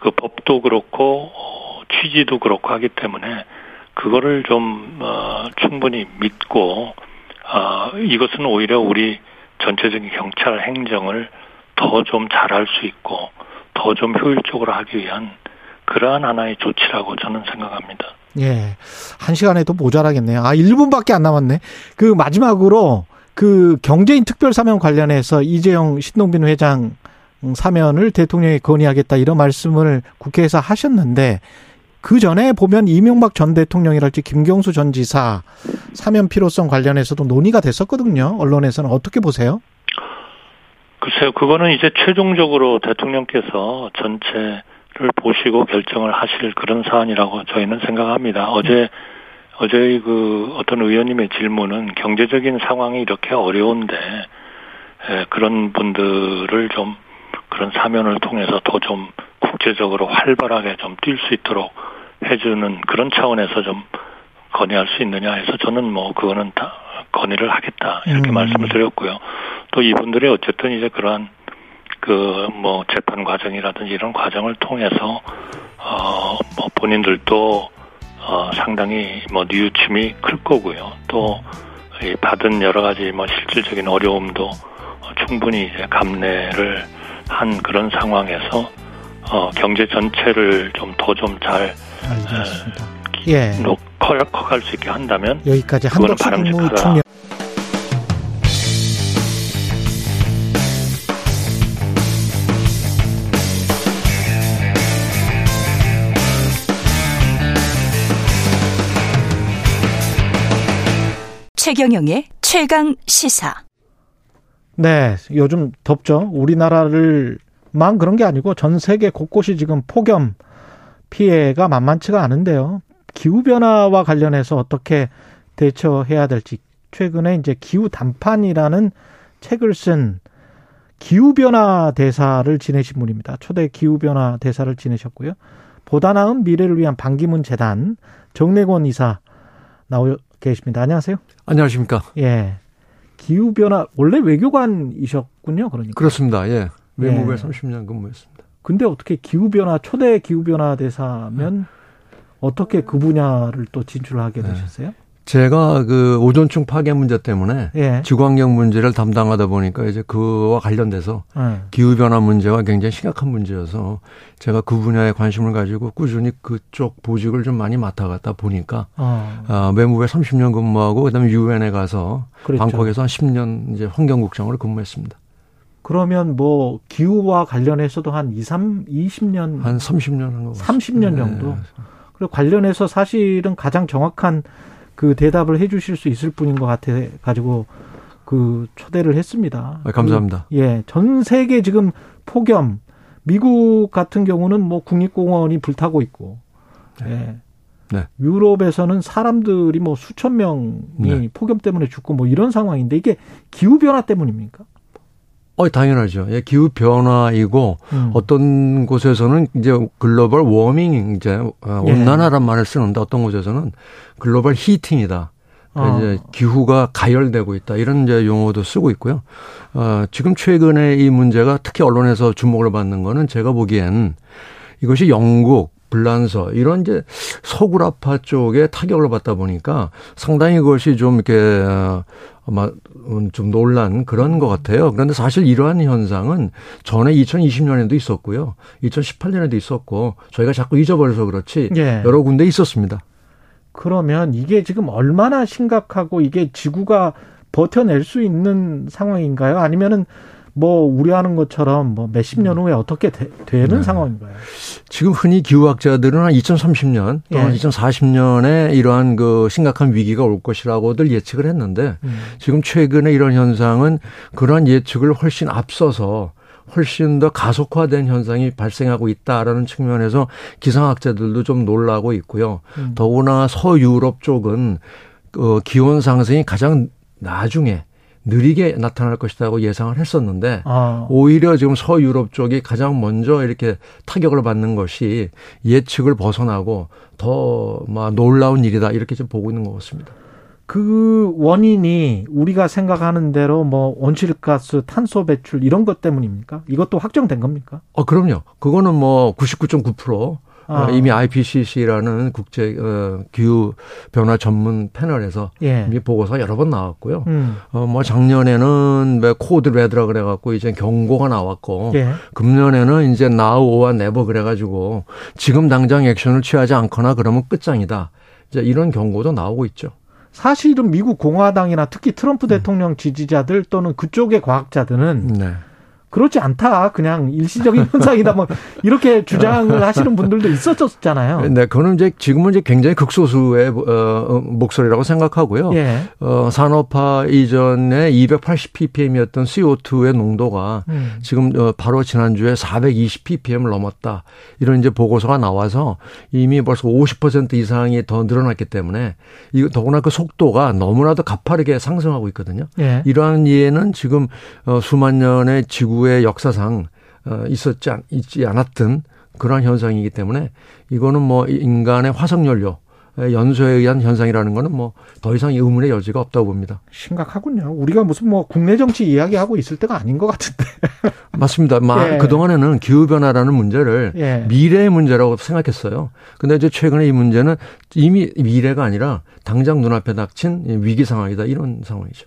그 법도 그렇고 취지도 그렇고 하기 때문에 그거를 좀 어, 충분히 믿고 어, 이것은 오히려 우리 전체적인 경찰 행정을 더 좀 잘할 수 있고 더 좀 효율적으로 하기 위한 그러한 하나의 조치라고 저는 생각합니다. 예, 한 시간에도 모자라겠네요. 아, 일 분밖에 안 남았네. 그 마지막으로 그 경제인 특별 사면 관련해서 이재용 신동빈 회장 사면을 대통령이 건의하겠다 이런 말씀을 국회에서 하셨는데 그 전에 보면 이명박 전 대통령이랄지 김경수 전 지사 사면 필요성 관련해서도 논의가 됐었거든요. 언론에서는 어떻게 보세요? 글쎄요. 그거는 이제 최종적으로 대통령께서 전체를 보시고 결정을 하실 그런 사안이라고 저희는 생각합니다. 어제 어제 그 어떤 의원님의 질문은 경제적인 상황이 이렇게 어려운데 그런 분들을 좀 그런 사면을 통해서 더 좀 국제적으로 활발하게 좀 뛸 수 있도록 해주는 그런 차원에서 좀 건의할 수 있느냐 해서 저는 뭐 그거는 다 건의를 하겠다 이렇게 음. 말씀을 드렸고요. 또 이분들이 어쨌든 이제 그러한 그 뭐 재판 과정이라든지 이런 과정을 통해서 어 뭐 본인들도 어 상당히 뭐 뉘우침이 클 거고요. 또 이 받은 여러 가지 뭐 실질적인 어려움도 충분히 이제 감내를 한 그런 상황에서 어, 경제 전체를 좀 더 좀 잘 예. 커갈 수 있게 한다면 여기까지 한덕수 바람직하다. 중요... 최경영의 최강 시사. 네, 요즘 덥죠. 우리나라를 만 그런 게 아니고 전 세계 곳곳이 지금 폭염 피해가 만만치가 않은데요. 기후변화와 관련해서 어떻게 대처해야 될지 최근에 이제 기후단판이라는 책을 쓴 기후변화 대사를 지내신 분입니다. 초대 기후변화 대사를 지내셨고요. 보다 나은 미래를 위한 반기문 재단 정래권 이사 나오 계십니다. 안녕하세요. 안녕하십니까. 예. 기후변화 원래 외교관이셨군요. 그러니까. 그렇습니다. 예. 외무부에 네. 삼십 년 근무했습니다. 근데 어떻게 기후변화, 초대 기후변화 대사면 어떻게 그 분야를 또 진출하게 되셨어요? 네. 제가 그 오존층 파괴 문제 때문에 네. 지구환경 문제를 담당하다 보니까 이제 그와 관련돼서 네. 기후변화 문제가 굉장히 심각한 문제여서 제가 그 분야에 관심을 가지고 꾸준히 그쪽 보직을 좀 많이 맡아갔다 보니까 어. 아, 외무부에 삼십 년 근무하고 그다음에 유엔에 가서 그렇죠. 방콕에서 한 십 년 이제 환경국장으로 근무했습니다. 그러면 뭐 기후와 관련해서도 한 이십 년 한 삼십 년 한 거 같습니다. 삼십 년 정도. 네. 그리고 관련해서 사실은 가장 정확한 그 대답을 해 주실 수 있을 분인 것 같아 가지고 그 초대를 했습니다. 아, 감사합니다. 그, 예. 전 세계 지금 폭염, 미국 같은 경우는 뭐 국립공원이 불타고 있고, 네. 예. 네. 유럽에서는 사람들이 뭐 수천 명이 네. 폭염 때문에 죽고 뭐 이런 상황인데 이게 기후변화 때문입니까? 어, 당연하죠. 예, 기후 변화이고 음. 어떤 곳에서는 이제 글로벌 워밍, 이제 온난화란 예. 말을 쓰는데 어떤 곳에서는 글로벌 히팅이다. 아. 이제 기후가 가열되고 있다. 이런 이제 용어도 쓰고 있고요. 어, 지금 최근에 이 문제가 특히 언론에서 주목을 받는 거는 제가 보기엔 이것이 영국, 불란서 이런 이제 서구라파 쪽에 타격을 받다 보니까 상당히 그것이 좀 이렇게 아마 좀 논란 그런 것 같아요. 그런데 사실 이러한 현상은 전에 이천이십 년에도 있었고요. 이천십팔 년에도 있었고 저희가 자꾸 잊어버려서 그렇지 예. 여러 군데 있었습니다. 그러면 이게 지금 얼마나 심각하고 이게 지구가 버텨낼 수 있는 상황인가요? 아니면은 뭐 우려하는 것처럼 뭐 몇십 년 후에 어떻게 되, 되는 네. 상황인가요? 지금 흔히 기후학자들은 한 이천삼십 년 또는 예. 이천사십 년에 이러한 그 심각한 위기가 올 것이라고들 예측을 했는데 음. 지금 최근에 이런 현상은 그러한 예측을 훨씬 앞서서 훨씬 더 가속화된 현상이 발생하고 있다라는 측면에서 기상학자들도 좀 놀라고 있고요. 음. 더구나 서유럽 쪽은 그 기온 상승이 가장 나중에 느리게 나타날 것이라고 예상을 했었는데 아. 오히려 지금 서유럽 쪽이 가장 먼저 이렇게 타격을 받는 것이 예측을 벗어나고 더 막 놀라운 일이다 이렇게 좀 보고 있는 것 같습니다. 그 원인이 우리가 생각하는 대로 뭐 온실가스, 탄소 배출 이런 것 때문입니까? 이것도 확정된 겁니까? 어, 그럼요. 그거는 뭐 구십구 점 구 퍼센트 아. 이미 아이피씨씨라는 국제 어, 기후 변화 전문 패널에서 예. 이미 보고서 여러 번 나왔고요. 음. 어, 뭐 작년에는 코드 레드라 그래갖고 이제 경고가 나왔고, 예. 금년에는 이제 now or never 그래가지고 지금 당장 액션을 취하지 않거나 그러면 끝장이다. 이제 이런 경고도 나오고 있죠. 사실은 미국 공화당이나 특히 트럼프 대통령 지지자들 또는 그쪽의 과학자들은 네. 그렇지 않다. 그냥 일시적인 현상이다. 뭐 이렇게 주장을 하시는 분들도 있었었잖아요. 네, 그거는 이제 지금은 이제 굉장히 극소수의 어, 목소리라고 생각하고요. 예. 어, 산업화 이전에 이백팔십 피피엠이었던 씨오투의 농도가 음. 지금 어, 바로 지난주에 사백이십 피피엠을 넘었다. 이런 이제 보고서가 나와서 이미 벌써 오십 퍼센트 이상이 더 늘어났기 때문에 이 더구나 그 속도가 너무나도 가파르게 상승하고 있거든요. 예. 이러한 예는 지금 어, 수만 년의 지구 의 역사상 있었지 않, 있지 않았던 그러한 현상이기 때문에 이거는 뭐 인간의 화석연료 연소에 의한 현상이라는 거는 뭐 더 이상 의문의 여지가 없다고 봅니다. 심각하군요. 우리가 무슨 뭐 국내 정치 이야기하고 있을 때가 아닌 것 같은데. 맞습니다. 예. 그동안에는 기후변화라는 문제를 예. 미래의 문제라고 생각했어요. 그런데 이제 최근에 이 문제는 이미 미래가 아니라 당장 눈앞에 닥친 위기 상황이다. 이런 상황이죠.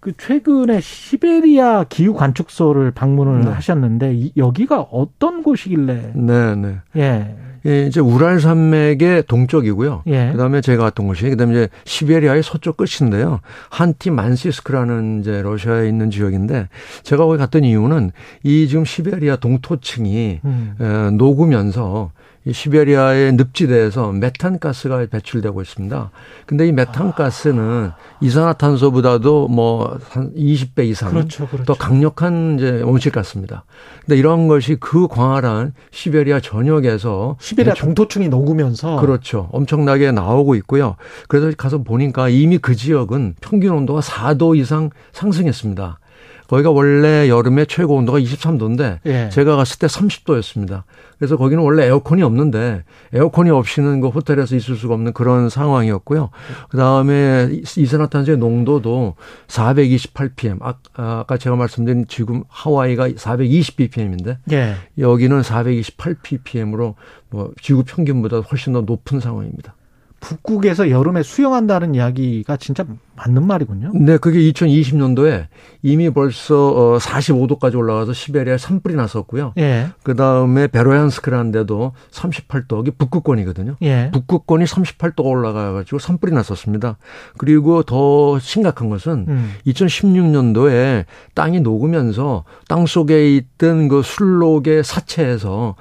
그 최근에 시베리아 기후 관측소를 방문을 네. 하셨는데 이, 여기가 어떤 곳이길래? 네, 네. 예. 예, 이제 우랄 산맥의 동쪽이고요. 예. 그다음에 제가 갔던 곳이 그다음에 이제 시베리아의 서쪽 끝인데요. 한티만시스크라는 이제 러시아에 있는 지역인데 제가 거기 갔던 이유는 이 지금 시베리아 동토층이 음. 에, 녹으면서 이 시베리아의 늪지대에서 메탄가스가 배출되고 있습니다. 근데 이 메탄가스는 아. 이산화탄소보다도 뭐 한 이십 배 이상 그렇죠, 그렇죠. 더 강력한 이제 온실가스입니다. 근데 이런 것이 그 광활한 시베리아 전역에서 시베리아 동토층이 녹으면서 그렇죠. 엄청나게 나오고 있고요. 그래서 가서 보니까 이미 그 지역은 평균 온도가 사 도 이상 상승했습니다. 거기가 원래 여름에 최고 온도가 이십삼 도인데 예. 제가 갔을 때 삼십 도였습니다. 그래서 거기는 원래 에어컨이 없는데 에어컨이 없이는 그 호텔에서 있을 수가 없는 그런 상황이었고요. 그다음에 이산화탄소의 농도도 사백이십팔 피피엠. 아까 제가 말씀드린 지금 하와이가 사백이십 피피엠인데 예. 여기는 사백이십팔 피피엠으로 뭐 지구 평균보다 훨씬 더 높은 상황입니다. 북극에서 여름에 수영한다는 이야기가 진짜 맞는 말이군요. 네, 그게 이천이십 년도에 이미 벌써 사십오 도까지 올라가서 시베리아에 산불이 났었고요. 예. 그다음에 베로얀스크라는 데도 삼십팔 도가 북극권이거든요. 예. 북극권이 삼십팔 도가 올라가가지고 산불이 났었습니다. 그리고 더 심각한 것은 음. 이천십육 년도에 땅이 녹으면서 땅속에 있던 그 술록의 사체에서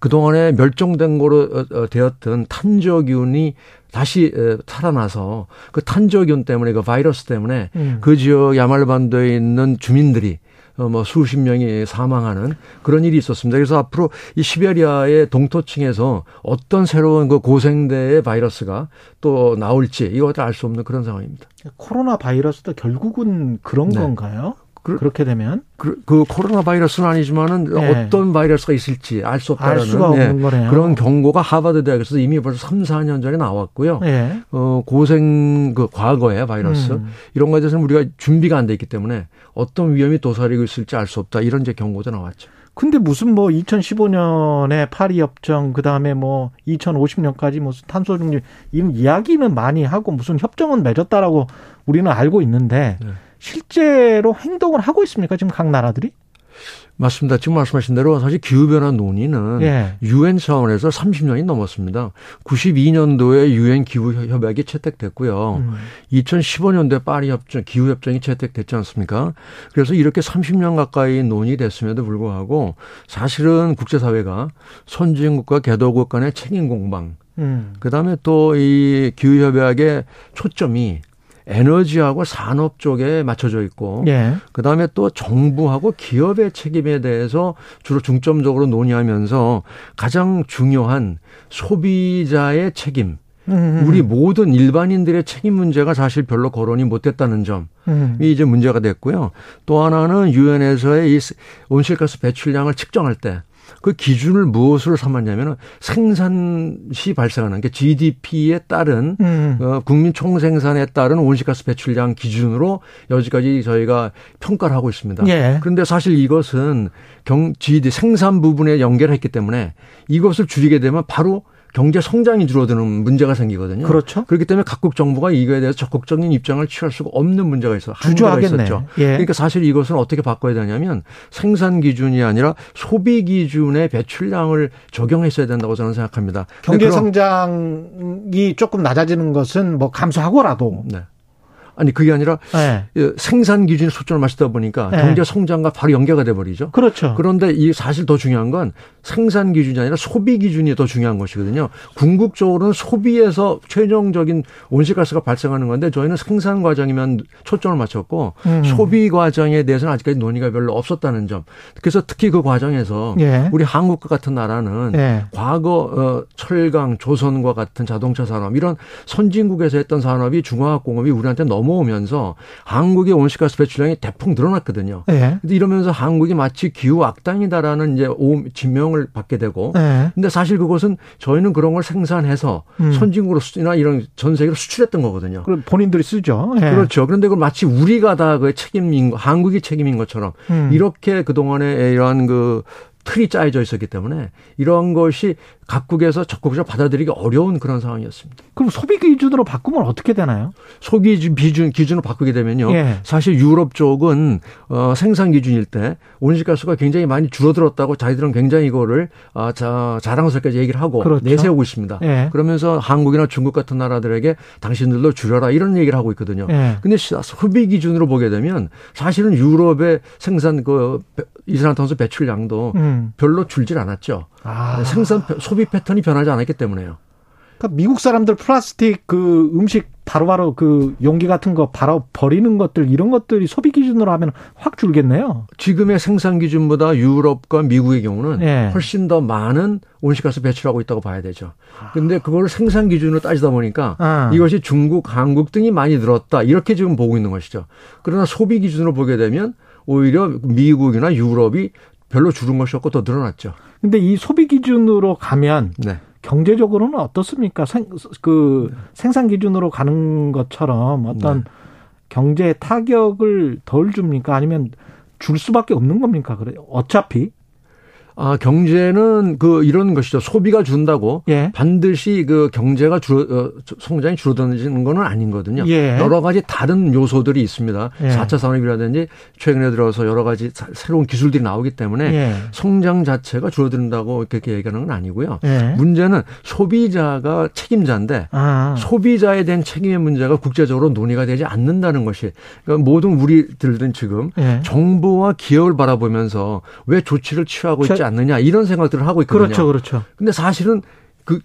그동안에 멸종된 거로 되었던 탄저균이 다시 살아나서 그 탄저균 때문에 그 바이러스 때문에 음. 그 지역 야말반도에 있는 주민들이 뭐 수십 명이 사망하는 그런 일이 있었습니다. 그래서 앞으로 이 시베리아의 동토층에서 어떤 새로운 그 고생대의 바이러스가 또 나올지 이것도 알 수 없는 그런 상황입니다. 코로나 바이러스도 결국은 그런 네. 건가요? 그, 그렇게 되면 그, 그 코로나 바이러스는 아니지만은 네. 어떤 바이러스가 있을지 알 수 없다라는 알 수가 없는 네. 거네요. 그런 경고가 하버드 대학에서 이미 벌써 삼, 사 년 전에 나왔고요. 네. 어, 고생 그 과거의 바이러스 음. 이런 것에 대해서는 우리가 준비가 안 돼 있기 때문에 어떤 위험이 도사리고 있을지 알 수 없다 이런 이제 경고도 나왔죠. 근데 무슨 뭐 이천십오 년에 파리 협정 그다음에 뭐 이천오십 년까지 무슨 탄소 중립 이런 이야기는 많이 하고 무슨 협정은 맺었다라고 우리는 알고 있는데. 네. 실제로 행동을 하고 있습니까? 지금 각 나라들이? 맞습니다. 지금 말씀하신 대로 사실 기후변화 논의는 예. 유엔 차원에서 삼십 년이 넘었습니다. 구십이 년도에 유엔 기후협약이 채택됐고요. 음. 이천십오 년도에 파리협정, 기후협정이 채택됐지 않습니까? 그래서 이렇게 삼십 년 가까이 논의됐음에도 불구하고 사실은 국제사회가 선진국과 개도국 간의 책임 공방, 음. 그다음에 또 이 기후협약의 초점이 에너지하고 산업 쪽에 맞춰져 있고 예. 그다음에 또 정부하고 기업의 책임에 대해서 주로 중점적으로 논의하면서 가장 중요한 소비자의 책임 음음. 우리 모든 일반인들의 책임 문제가 사실 별로 거론이 못됐다는 점이 음. 이제 문제가 됐고요. 또 하나는 유엔에서의 이 온실가스 배출량을 측정할 때 그 기준을 무엇으로 삼았냐면은 생산 시 발생하는 게 지디피에 따른 음. 어, 국민 총생산에 따른 온실가스 배출량 기준으로 여지까지 저희가 평가를 하고 있습니다. 예. 그런데 사실 이것은 경 지디 생산 부분에 연결했기 때문에 이것을 줄이게 되면 바로 경제 성장이 줄어드는 문제가 생기거든요. 그렇죠. 그렇기 때문에 각국 정부가 이거에 대해서 적극적인 입장을 취할 수가 없는 문제가 있어 주저하겠네. 예. 그러니까 사실 이것은 어떻게 바꿔야 되냐면 생산 기준이 아니라 소비 기준의 배출량을 적용했어야 된다고 저는 생각합니다. 경제 성장이 조금 낮아지는 것은 뭐 감수하고라도. 네. 아니 그게 아니라 네. 생산 기준에 초점을 맞추다 보니까 네. 경제 성장과 바로 연계가 돼버리죠. 그렇죠. 그런데 이 사실 더 중요한 건 생산 기준이 아니라 소비 기준이 더 중요한 것이거든요. 궁극적으로는 소비에서 최종적인 온실가스가 발생하는 건데 저희는 생산 과정에만 초점을 맞췄고 음. 소비 과정에 대해서는 아직까지 논의가 별로 없었다는 점. 그래서 특히 그 과정에서 예. 우리 한국과 같은 나라는 예. 과거 철강, 조선과 같은 자동차 산업 이런 선진국에서 했던 산업이 중화학공업이 우리한테 너무 넘어오면서 한국의 온실가스 배출량이 대폭 늘어났거든요. 그런데 예. 이러면서 한국이 마치 기후 악당이다라는 이제 오음, 지명을 받게 되고, 그런데 예. 사실 그것은 저희는 그런 걸 생산해서 음. 선진국으로나 이런 전 세계로 수출했던 거거든요. 그럼 본인들이 쓰죠. 예. 그렇죠. 그런데 그걸 마치 우리가 다 그 책임인 한국이 책임인 것처럼 음. 이렇게 그 동안에 이러한 그 틀이 짜여져 있었기 때문에 이런 것이 각국에서 적극적으로 받아들이기 어려운 그런 상황이었습니다. 그럼 소비 기준으로 바꾸면 어떻게 되나요? 소비 기준, 기준으로 바꾸게 되면요. 예. 사실 유럽 쪽은 어, 생산 기준일 때 온실가스가 굉장히 많이 줄어들었다고 자기들은 굉장히 이거를 아, 자, 자랑스럽게 얘기를 하고 그렇죠. 내세우고 있습니다. 예. 그러면서 한국이나 중국 같은 나라들에게 당신들도 줄여라 이런 얘기를 하고 있거든요. 그런데 예. 소비 기준으로 보게 되면 사실은 유럽의 생산 그 이산화탄소 배출량도 음. 별로 줄질 않았죠. 아. 생산 소비 패턴이 변하지 않았기 때문에요. 그러니까 미국 사람들 플라스틱 그 음식 바로바로 바로 그 용기 같은 거 바로 버리는 것들 이런 것들이 소비 기준으로 하면 확 줄겠네요. 지금의 생산 기준보다 유럽과 미국의 경우는 예. 훨씬 더 많은 온실가스 배출하고 있다고 봐야 되죠. 그런데 그걸 생산 기준으로 따지다 보니까 아. 이것이 중국, 한국 등이 많이 늘었다 이렇게 지금 보고 있는 것이죠. 그러나 소비 기준으로 보게 되면 오히려 미국이나 유럽이 별로 줄은 것이 없고 더 늘어났죠. 근데 이 소비 기준으로 가면 네. 경제적으로는 어떻습니까? 생, 그 네. 생산 기준으로 가는 것처럼 어떤 네. 경제에 타격을 덜 줍니까? 아니면 줄 수밖에 없는 겁니까? 그래 어차피 아, 경제는 그 이런 것이죠. 소비가 준다고 예. 반드시 그 경제가 줄어, 성장이 줄어드는 건 아닌거든요. 예. 여러 가지 다른 요소들이 있습니다. 예. 사 차 산업이라든지 최근에 들어서 여러 가지 새로운 기술들이 나오기 때문에 예. 성장 자체가 줄어든다고 그렇게 얘기하는 건 아니고요. 예. 문제는 소비자가 책임자인데 아. 소비자에 대한 책임의 문제가 국제적으로 논의가 되지 않는다는 것이 그러니까 모든 우리들은 지금 예. 정부와 기업을 바라보면서 왜 조치를 취하고 있지 않느냐 이런 생각들을 하고 있거든요. 그렇죠, 그렇죠. 근데 사실은 그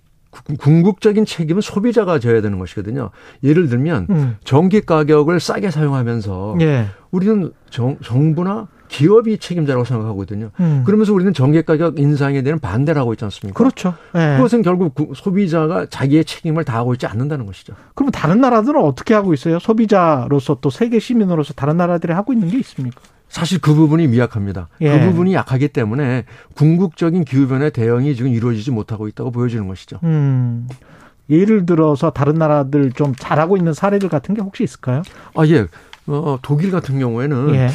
궁극적인 책임은 소비자가 져야 되는 것이거든요. 예를 들면 음. 전기 가격을 싸게 사용하면서 예. 우리는 정, 정부나 기업이 책임자라고 생각하거든요. 음. 그러면서 우리는 전기 가격 인상에 대한 반대를 하고 있지 않습니까? 그렇죠. 예. 그것은 결국 소비자가 자기의 책임을 다하고 있지 않는다는 것이죠. 그럼 다른 나라들은 어떻게 하고 있어요? 소비자로서 또 세계 시민으로서 다른 나라들이 하고 있는 게 있습니까? 사실 그 부분이 미약합니다. 예. 그 부분이 약하기 때문에 궁극적인 기후변화 대응이 지금 이루어지지 못하고 있다고 보여지는 것이죠. 음. 예를 들어서 다른 나라들 좀 잘하고 있는 사례들 같은 게 혹시 있을까요? 아, 예. 어, 독일 같은 경우에는 예.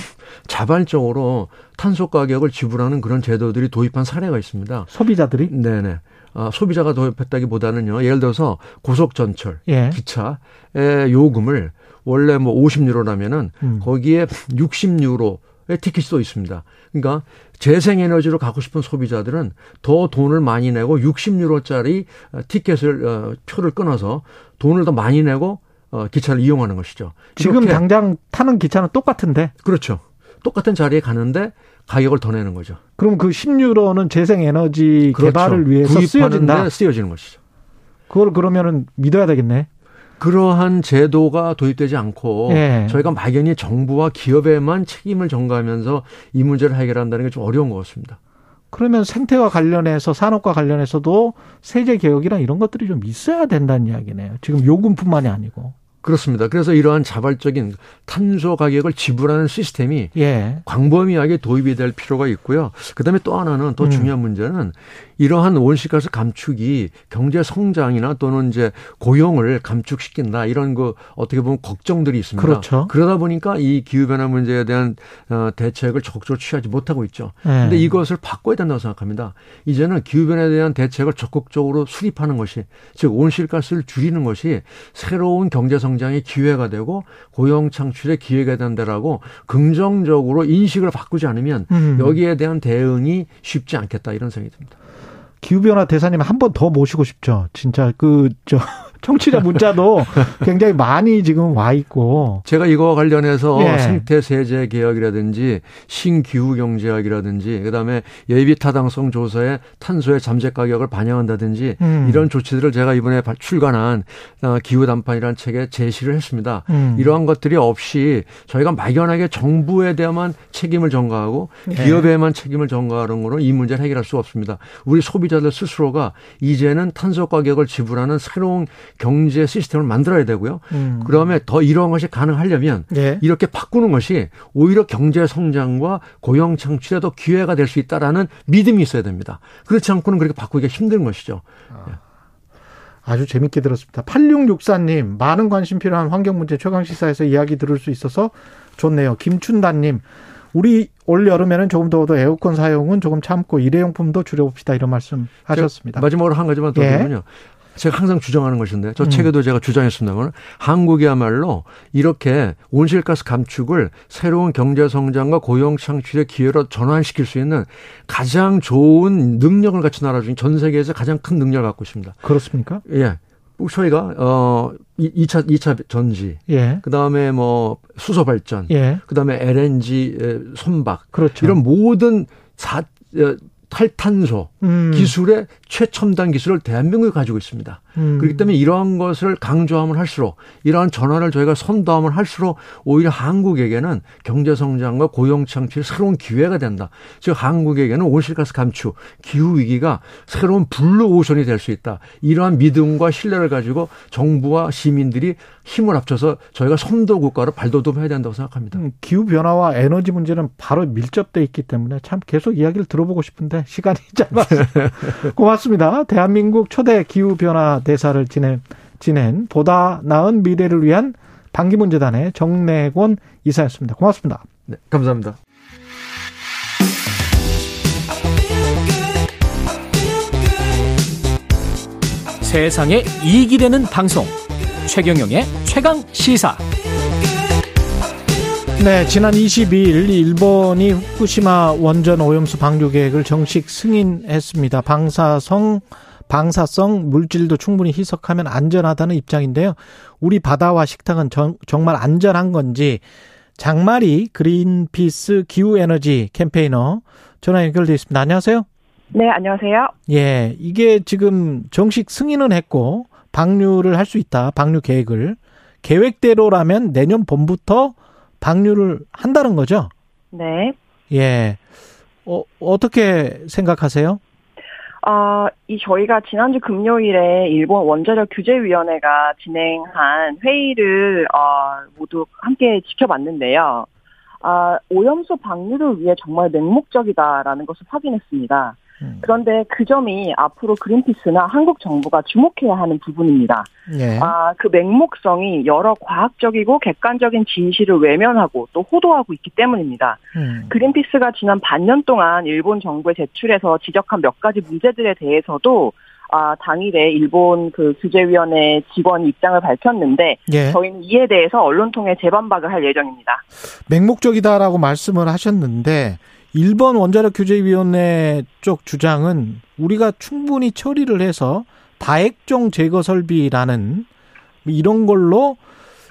자발적으로 탄소 가격을 지불하는 그런 제도들이 도입한 사례가 있습니다. 소비자들이? 네네. 아, 소비자가 도입했다기보다는요. 예를 들어서 고속전철, 예. 기차의 요금을 원래 뭐 오십 유로라면은 음. 거기에 육십 유로의 티켓도 있습니다. 그러니까 재생에너지로 가고 싶은 소비자들은 더 돈을 많이 내고 육십 유로짜리 티켓을 어, 표를 끊어서 돈을 더 많이 내고 어, 기차를 이용하는 것이죠. 지금 당장 타는 기차는 똑같은데? 그렇죠. 똑같은 자리에 가는데 가격을 더 내는 거죠. 그럼 그 십 유로는 재생에너지 그렇죠. 개발을 위해서 쓰여진다? 쓰여지는 것이죠. 그걸 그러면은 믿어야 되겠네. 그러한 제도가 도입되지 않고 예. 저희가 막연히 정부와 기업에만 책임을 전가하면서 이 문제를 해결한다는 게 좀 어려운 것 같습니다. 그러면 생태와 관련해서 산업과 관련해서도 세제 개혁이랑 이런 것들이 좀 있어야 된다는 이야기네요. 지금 요금뿐만이 아니고. 그렇습니다. 그래서 이러한 자발적인 탄소 가격을 지불하는 시스템이 예. 광범위하게 도입이 될 필요가 있고요. 그다음에 또 하나는 더 중요한 음. 문제는 이러한 온실가스 감축이 경제 성장이나 또는 이제 고용을 감축시킨다 이런 거 어떻게 보면 걱정들이 있습니다. 그렇죠. 그러다 보니까 이 기후변화 문제에 대한 대책을 적극적으로 취하지 못하고 있죠. 그런데 예. 이것을 바꿔야 된다고 생각합니다. 이제는 기후변화에 대한 대책을 적극적으로 수립하는 것이 즉 온실가스를 줄이는 것이 새로운 경제 성장 성장의 기회가 되고 고용 창출의 기회가 된다라고 긍정적으로 인식을 바꾸지 않으면 여기에 대한 대응이 쉽지 않겠다 이런 생각이 듭니다. 기후변화 대사님 한 번 더 모시고 싶죠. 진짜 그 저 청취자 문자도 굉장히 많이 지금 와 있고. 제가 이거와 관련해서 예. 생태세제 개혁이라든지 신기후경제학이라든지 그다음에 예비타당성 조사에 탄소의 잠재가격을 반영한다든지 음. 이런 조치들을 제가 이번에 출간한 기후단판이라는 책에 제시를 했습니다. 음. 이러한 것들이 없이 저희가 막연하게 정부에 대한 책임을 전가하고 예. 기업에만 책임을 전가하는 거는 이 문제를 해결할 수가 없습니다. 우리 소비자들 스스로가 이제는 탄소가격을 지불하는 새로운 경제 시스템을 만들어야 되고요. 음. 그다음에 더 이러한 것이 가능하려면 예. 이렇게 바꾸는 것이 오히려 경제 성장과 고용 창출에 더 기회가 될 수 있다라는 믿음이 있어야 됩니다. 그렇지 않고는 그렇게 바꾸기가 힘든 것이죠. 아. 예. 아주 재밌게 들었습니다. 팔육육사 님 많은 관심 필요한 환경문제 최강시사에서 이야기 들을 수 있어서 좋네요. 김춘다님 우리 올 여름에는 조금 더 에어컨 사용은 조금 참고 일회용품도 줄여봅시다 이런 말씀 하셨습니다. 마지막으로 한 가지만 더 드리면요. 예. 제가 항상 주장하는 것인데 저 책에도 음. 제가 주장했습니다만 한국이야말로 이렇게 온실가스 감축을 새로운 경제성장과 고용창출의 기회로 전환시킬 수 있는 가장 좋은 능력을 갖춘 나라 중에 전 세계에서 가장 큰 능력을 갖고 있습니다. 그렇습니까? 예. 저희가 어 이 차 이 차 전지, 예. 그 다음에 뭐 수소 발전, 예. 그 다음에 엘엔지 선박, 그렇죠. 이런 모든 사 탈탄소 음. 기술의 최첨단 기술을 대한민국이 가지고 있습니다. 음. 그렇기 때문에 이러한 것을 강조함을 할수록 이러한 전환을 저희가 선도함을 할수록 오히려 한국에게는 경제성장과 고용창출의 새로운 기회가 된다. 즉 한국에게는 온실가스 감축, 기후위기가 새로운 블루오션이 될 수 있다. 이러한 믿음과 신뢰를 가지고 정부와 시민들이 힘을 합쳐서 저희가 선도국가로 발돋움해야 된다고 생각합니다. 음, 기후변화와 에너지 문제는 바로 밀접되어 있기 때문에 참 계속 이야기를 들어보고 싶은데 시간이 짧았어요. 고맙습니다. 대한민국 초대 기후변화 대사를 지낸, 지낸 보다 나은 미래를 위한 반기문 재단의 정래권 이사였습니다. 고맙습니다. 네, 감사합니다. 세상에 이익이 되는 방송 최경영의 최강시사. 네, 지난 이십이일 일본이 후쿠시마 원전 오염수 방류 계획을 정식 승인했습니다. 방사성, 방사성 물질도 충분히 희석하면 안전하다는 입장인데요. 우리 바다와 식탁은 정, 정말 안전한 건지 장마리 그린피스 기후에너지 캠페이너 전화 연결되어 있습니다. 안녕하세요. 네, 안녕하세요. 예, 이게 지금 정식 승인은 했고 방류를 할 수 있다. 방류 계획을. 계획대로라면 내년 봄부터 방류를 한다는 거죠? 네. 예. 어, 어떻게 생각하세요? 아, 이 저희가 지난주 금요일에 일본 원자력 규제위원회가 진행한 회의를 어, 모두 함께 지켜봤는데요. 아, 오염수 방류를 위해 정말 맹목적이다라는 것을 확인했습니다. 그런데 그 점이 앞으로 그린피스나 한국 정부가 주목해야 하는 부분입니다. 네. 아, 그 맹목성이 여러 과학적이고 객관적인 진실을 외면하고 또 호도하고 있기 때문입니다. 음. 그린피스가 지난 반년 동안 일본 정부에 제출해서 지적한 몇 가지 문제들에 대해서도 아, 당일에 일본 그 규제위원회 직원 입장을 밝혔는데 예. 저희는 이에 대해서 언론 통해 재반박을 할 예정입니다. 맹목적이다라고 말씀을 하셨는데 일본 원자력 규제위원회 쪽 주장은 우리가 충분히 처리를 해서 다액종 제거 설비라는 이런 걸로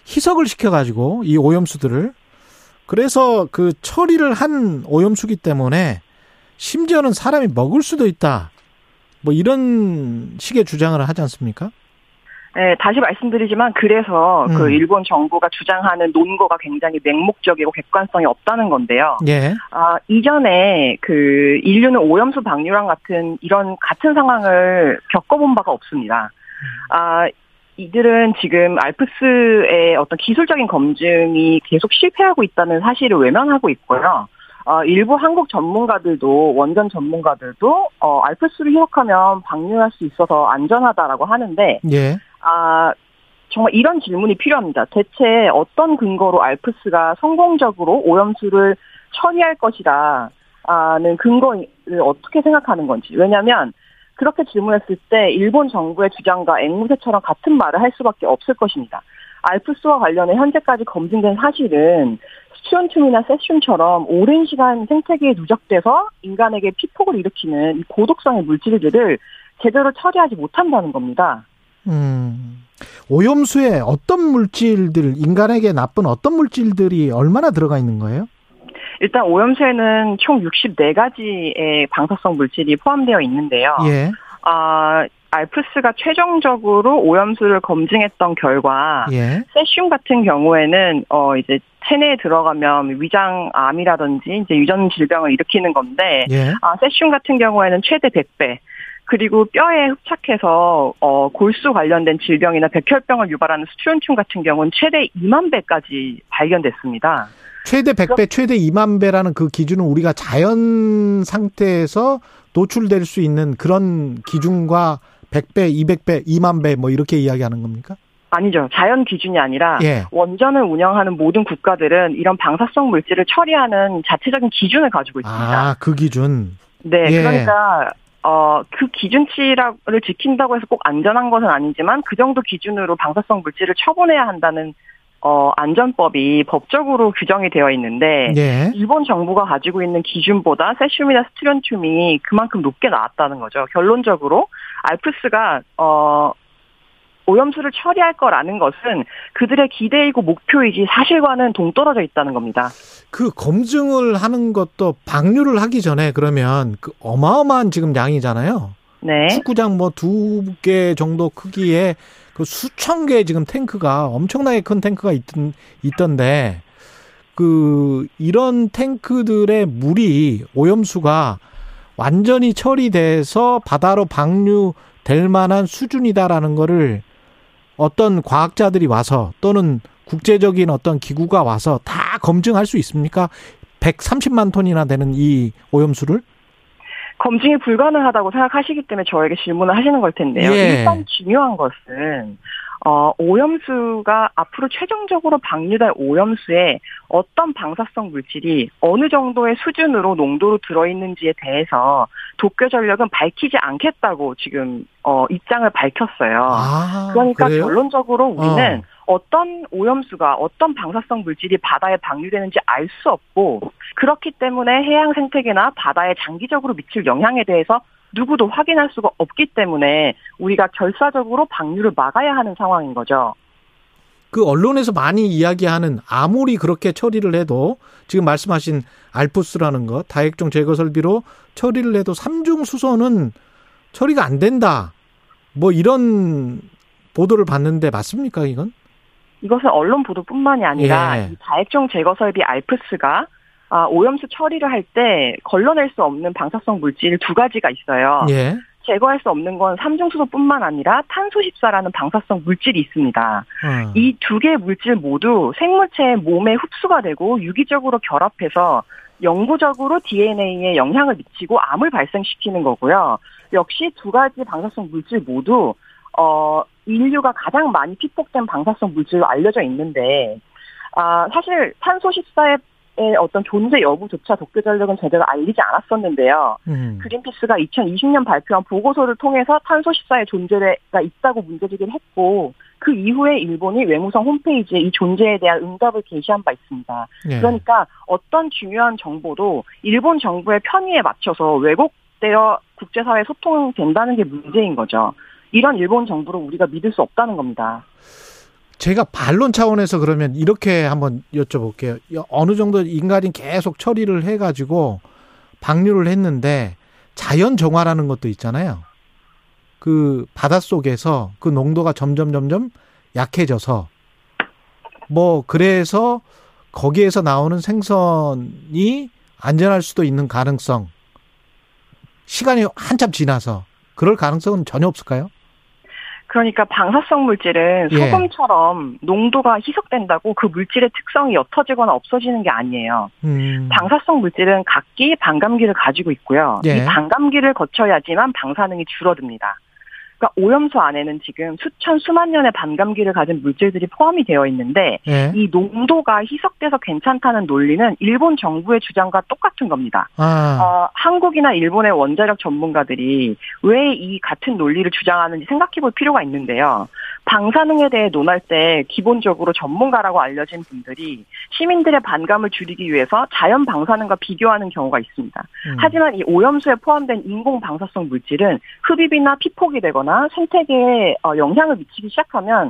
희석을 시켜가지고 이 오염수들을 그래서 그 처리를 한 오염수기 때문에 심지어는 사람이 먹을 수도 있다. 뭐 이런 식의 주장을 하지 않습니까? 네, 다시 말씀드리지만 그래서 음. 그 일본 정부가 주장하는 논거가 굉장히 맹목적이고 객관성이 없다는 건데요. 예. 아, 이전에 그 인류는 오염수 방류랑 같은 이런 같은 상황을 겪어본 바가 없습니다. 아, 이들은 지금 알프스의 어떤 기술적인 검증이 계속 실패하고 있다는 사실을 외면하고 있고요. 어, 일부 한국 전문가들도 원전 전문가들도 어, 알프스를 희석하면 방류할 수 있어서 안전하다라고 하는데 예. 아, 정말 이런 질문이 필요합니다. 대체 어떤 근거로 알프스가 성공적으로 오염수를 처리할 것이라는 근거를 어떻게 생각하는 건지. 왜냐하면 그렇게 질문했을 때 일본 정부의 주장과 앵무새처럼 같은 말을 할 수밖에 없을 것입니다. 알프스와 관련해 현재까지 검증된 사실은 수온툼이나 세슘처럼 오랜 시간 생태계에 누적돼서 인간에게 피폭을 일으키는 고독성의 물질들을 제대로 처리하지 못한다는 겁니다. 음, 오염수에 어떤 물질들, 인간에게 나쁜 어떤 물질들이 얼마나 들어가 있는 거예요? 일단 오염수에는 총 육십네 가지의 방사성 물질이 포함되어 있는데요. 예. 아, 알프스가 최종적으로 오염수를 검증했던 결과 예. 세슘 같은 경우에는 어 이제 체내에 들어가면 위장암이라든지 이제 유전 질병을 일으키는 건데 예. 아, 세슘 같은 경우에는 최대 백 배. 그리고 뼈에 흡착해서 어 골수 관련된 질병이나 백혈병을 유발하는 스트론튬 같은 경우는 최대 이만 배까지 발견됐습니다. 최대 백 배, 최대 이만 배라는 그 기준은 우리가 자연 상태에서 노출될 수 있는 그런 기준과 백 배, 이백 배, 이만 배 뭐 이렇게 이야기하는 겁니까? 아니죠. 자연 기준이 아니라 예. 원전을 운영하는 모든 국가들은 이런 방사성 물질을 처리하는 자체적인 기준을 가지고 있습니다. 아, 그 기준. 네, 예. 그러니까 어, 그 기준치를 지킨다고 해서 꼭 안전한 것은 아니지만 그 정도 기준으로 방사성 물질을 처분해야 한다는 어, 안전법이 법적으로 규정이 되어 있는데 예. 일본 정부가 가지고 있는 기준보다 세슘이나 스트론튬이 그만큼 높게 나왔다는 거죠. 결론적으로 알프스가 어, 오염수를 처리할 거라는 것은 그들의 기대이고 목표이지 사실과는 동떨어져 있다는 겁니다. 그 검증을 하는 것도 방류를 하기 전에 그러면 그 어마어마한 지금 양이잖아요. 네. 축구장 뭐 두 개 정도 크기에 그 수천 개의 지금 탱크가 엄청나게 큰 탱크가 있던, 있던데 그 이런 탱크들의 물이 오염수가 완전히 처리돼서 바다로 방류될 만한 수준이다라는 거를 어떤 과학자들이 와서 또는 국제적인 어떤 기구가 와서 다 검증할 수 있습니까? 백삼십만 톤이나 되는 이 오염수를? 검증이 불가능하다고 생각하시기 때문에 저에게 질문을 하시는 걸 텐데요. 예. 일단 중요한 것은 어, 오염수가 앞으로 최종적으로 방류될 오염수에 어떤 방사성 물질이 어느 정도의 수준으로 농도로 들어있는지에 대해서 도쿄전력은 밝히지 않겠다고 지금 어, 입장을 밝혔어요. 아, 그러니까 그래요? 결론적으로 우리는 어. 어떤 오염수가 어떤 방사성 물질이 바다에 방류되는지 알 수 없고, 그렇기 때문에 해양 생태계나 바다에 장기적으로 미칠 영향에 대해서 누구도 확인할 수가 없기 때문에 우리가 결사적으로 방류를 막아야 하는 상황인 거죠. 그 언론에서 많이 이야기하는, 아무리 그렇게 처리를 해도 지금 말씀하신 알프스라는 거, 다액종 제거 설비로 처리를 해도 삼중 수소는 처리가 안 된다, 뭐 이런 보도를 봤는데 맞습니까, 이건? 이것은 언론 보도뿐만이 아니라 예. 이 다액종 제거 설비 알프스가 아, 오염수 처리를 할 때 걸러낼 수 없는 방사성 물질 두 가지가 있어요. 예. 제거할 수 없는 건 삼중수소뿐만 아니라 탄소십사라는 방사성 물질이 있습니다. 음. 이 두 개의 물질 모두 생물체의 몸에 흡수가 되고 유기적으로 결합해서 영구적으로 디엔에이에 영향을 미치고 암을 발생시키는 거고요. 역시 두 가지 방사성 물질 모두 어, 인류가 가장 많이 피폭된 방사성 물질로 알려져 있는데, 아, 사실 탄소십사의 어떤 존재 여부조차 도쿄전력은 제대로 알리지 않았었는데요. 음. 그린피스가 이천이십 년 발표한 보고서를 통해서 탄소십사의 존재가 있다고 문제제기를 했고, 그 이후에 일본이 외무성 홈페이지에 이 존재에 대한 응답을 게시한 바 있습니다. 네. 그러니까 어떤 중요한 정보도 일본 정부의 편의에 맞춰서 왜곡되어 국제사회에 소통된다는 게 문제인 거죠. 이런 일본 정부를 우리가 믿을 수 없다는 겁니다. 제가 반론 차원에서 그러면 이렇게 한번 여쭤볼게요. 어느 정도 인간이 계속 처리를 해가지고 방류를 했는데, 자연 정화라는 것도 있잖아요. 그 바닷속에서 그 농도가 점점 점점 약해져서, 뭐 그래서 거기에서 나오는 생선이 안전할 수도 있는 가능성, 시간이 한참 지나서 그럴 가능성은 전혀 없을까요? 그러니까 방사성 물질은 소금처럼 예. 농도가 희석된다고 그 물질의 특성이 옅어지거나 없어지는 게 아니에요. 음. 방사성 물질은 각기 반감기를 가지고 있고요. 예. 이 반감기를 거쳐야지만 방사능이 줄어듭니다. 그러니까 오염수 안에는 지금 수천 수만 년의 반감기를 가진 물질들이 포함이 되어 있는데 예. 이 농도가 희석돼서 괜찮다는 논리는 일본 정부의 주장과 똑같은 겁니다. 아. 어, 한국이나 일본의 원자력 전문가들이 왜 이 같은 논리를 주장하는지 생각해 볼 필요가 있는데요. 방사능에 대해 논할 때 기본적으로 전문가라고 알려진 분들이 시민들의 반감을 줄이기 위해서 자연 방사능과 비교하는 경우가 있습니다. 음. 하지만 이 오염수에 포함된 인공 방사성 물질은 흡입이나 피폭이 되거나 생태계에 영향을 미치기 시작하면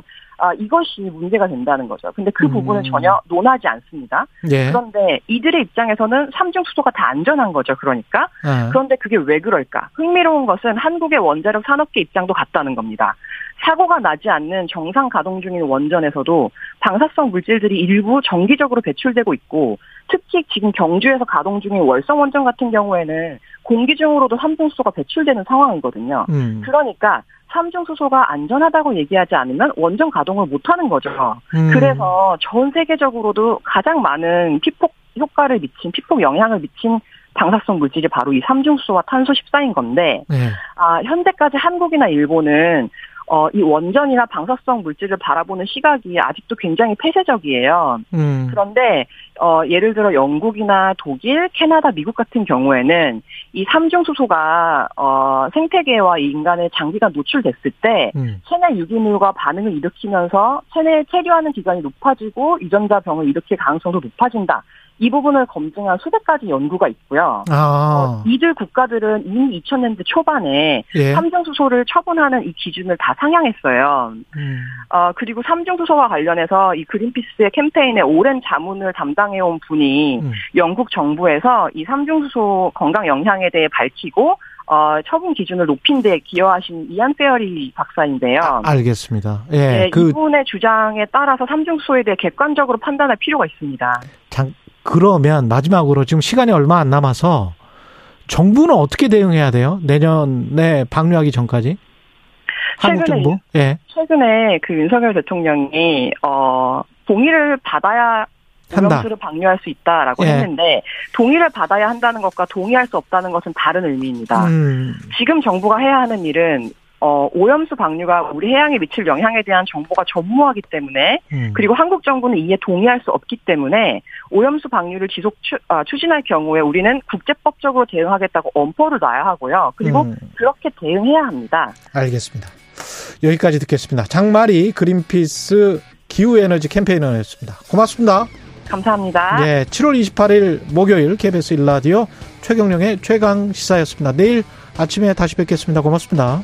이것이 문제가 된다는 거죠. 근데 그 부분은 음. 전혀 논하지 않습니다. 예. 그런데 이들의 입장에서는 삼중수소가 다 안전한 거죠. 그러니까. 아. 그런데 그게 왜 그럴까? 흥미로운 것은 한국의 원자력 산업계 입장도 같다는 겁니다. 사고가 나지 않는 정상 가동 중인 원전에서도 방사성 물질들이 일부 정기적으로 배출되고 있고, 특히 지금 경주에서 가동 중인 월성 원전 같은 경우에는 공기 중으로도 삼중수소가 배출되는 상황이거든요. 음. 그러니까 삼중수소가 안전하다고 얘기하지 않으면 원전 가동을 못하는 거죠. 음. 그래서 전 세계적으로도 가장 많은 피폭 효과를 미친, 피폭 영향을 미친 방사성 물질이 바로 이 삼중수소와 탄소십사인 건데 네. 아, 현재까지 한국이나 일본은 어, 이 원전이나 방사성 물질을 바라보는 시각이 아직도 굉장히 폐쇄적이에요. 음. 그런데 어, 예를 들어 영국이나 독일, 캐나다, 미국 같은 경우에는 이 삼중수소가 어, 생태계와 인간에 장기간 노출됐을 때 음. 체내 유기물과 반응을 일으키면서 체내에 체류하는 기간이 높아지고 유전자 병을 일으킬 가능성도 높아진다. 이 부분을 검증한 수백 가지 연구가 있고요. 아. 어, 이들 국가들은 이미 이천 년대 초반에 예. 삼중수소를 처분하는 이 기준을 다 상향했어요. 음. 어, 그리고 삼중수소와 관련해서 이 그린피스의 캠페인에 오랜 자문을 담당해온 분이 음. 영국 정부에서 이 삼중수소 건강 영향에 대해 밝히고 어, 처분 기준을 높인 데 기여하신 이안 페어리 박사인데요. 아, 알겠습니다. 예, 네, 그... 이분의 주장에 따라서 삼중수소에 대해 객관적으로 판단할 필요가 있습니다. 장... 그러면 마지막으로, 지금 시간이 얼마 안 남아서 정부는 어떻게 대응해야 돼요? 내년에 방류하기 전까지? 한국 정부? 예. 최근에 그 윤석열 대통령이 어, 동의를 받아야 오염수를 방류할 수 있다라고 예. 했는데, 동의를 받아야 한다는 것과 동의할 수 없다는 것은 다른 의미입니다. 음. 지금 정부가 해야 하는 일은 어, 오염수 방류가 우리 해양에 미칠 영향에 대한 정보가 전무하기 때문에 음. 그리고 한국 정부는 이에 동의할 수 없기 때문에 오염수 방류를 지속 추, 아, 추진할 경우에 우리는 국제법적으로 대응하겠다고 엄포를 놔야 하고요. 그리고 음. 그렇게 대응해야 합니다. 알겠습니다. 여기까지 듣겠습니다. 장마리 그린피스 기후에너지 캠페인이었습니다. 고맙습니다. 감사합니다. 네, 칠월 이십팔일 목요일 케이비에스 일 라디오 최경령의 최강시사였습니다. 내일 아침에 다시 뵙겠습니다. 고맙습니다.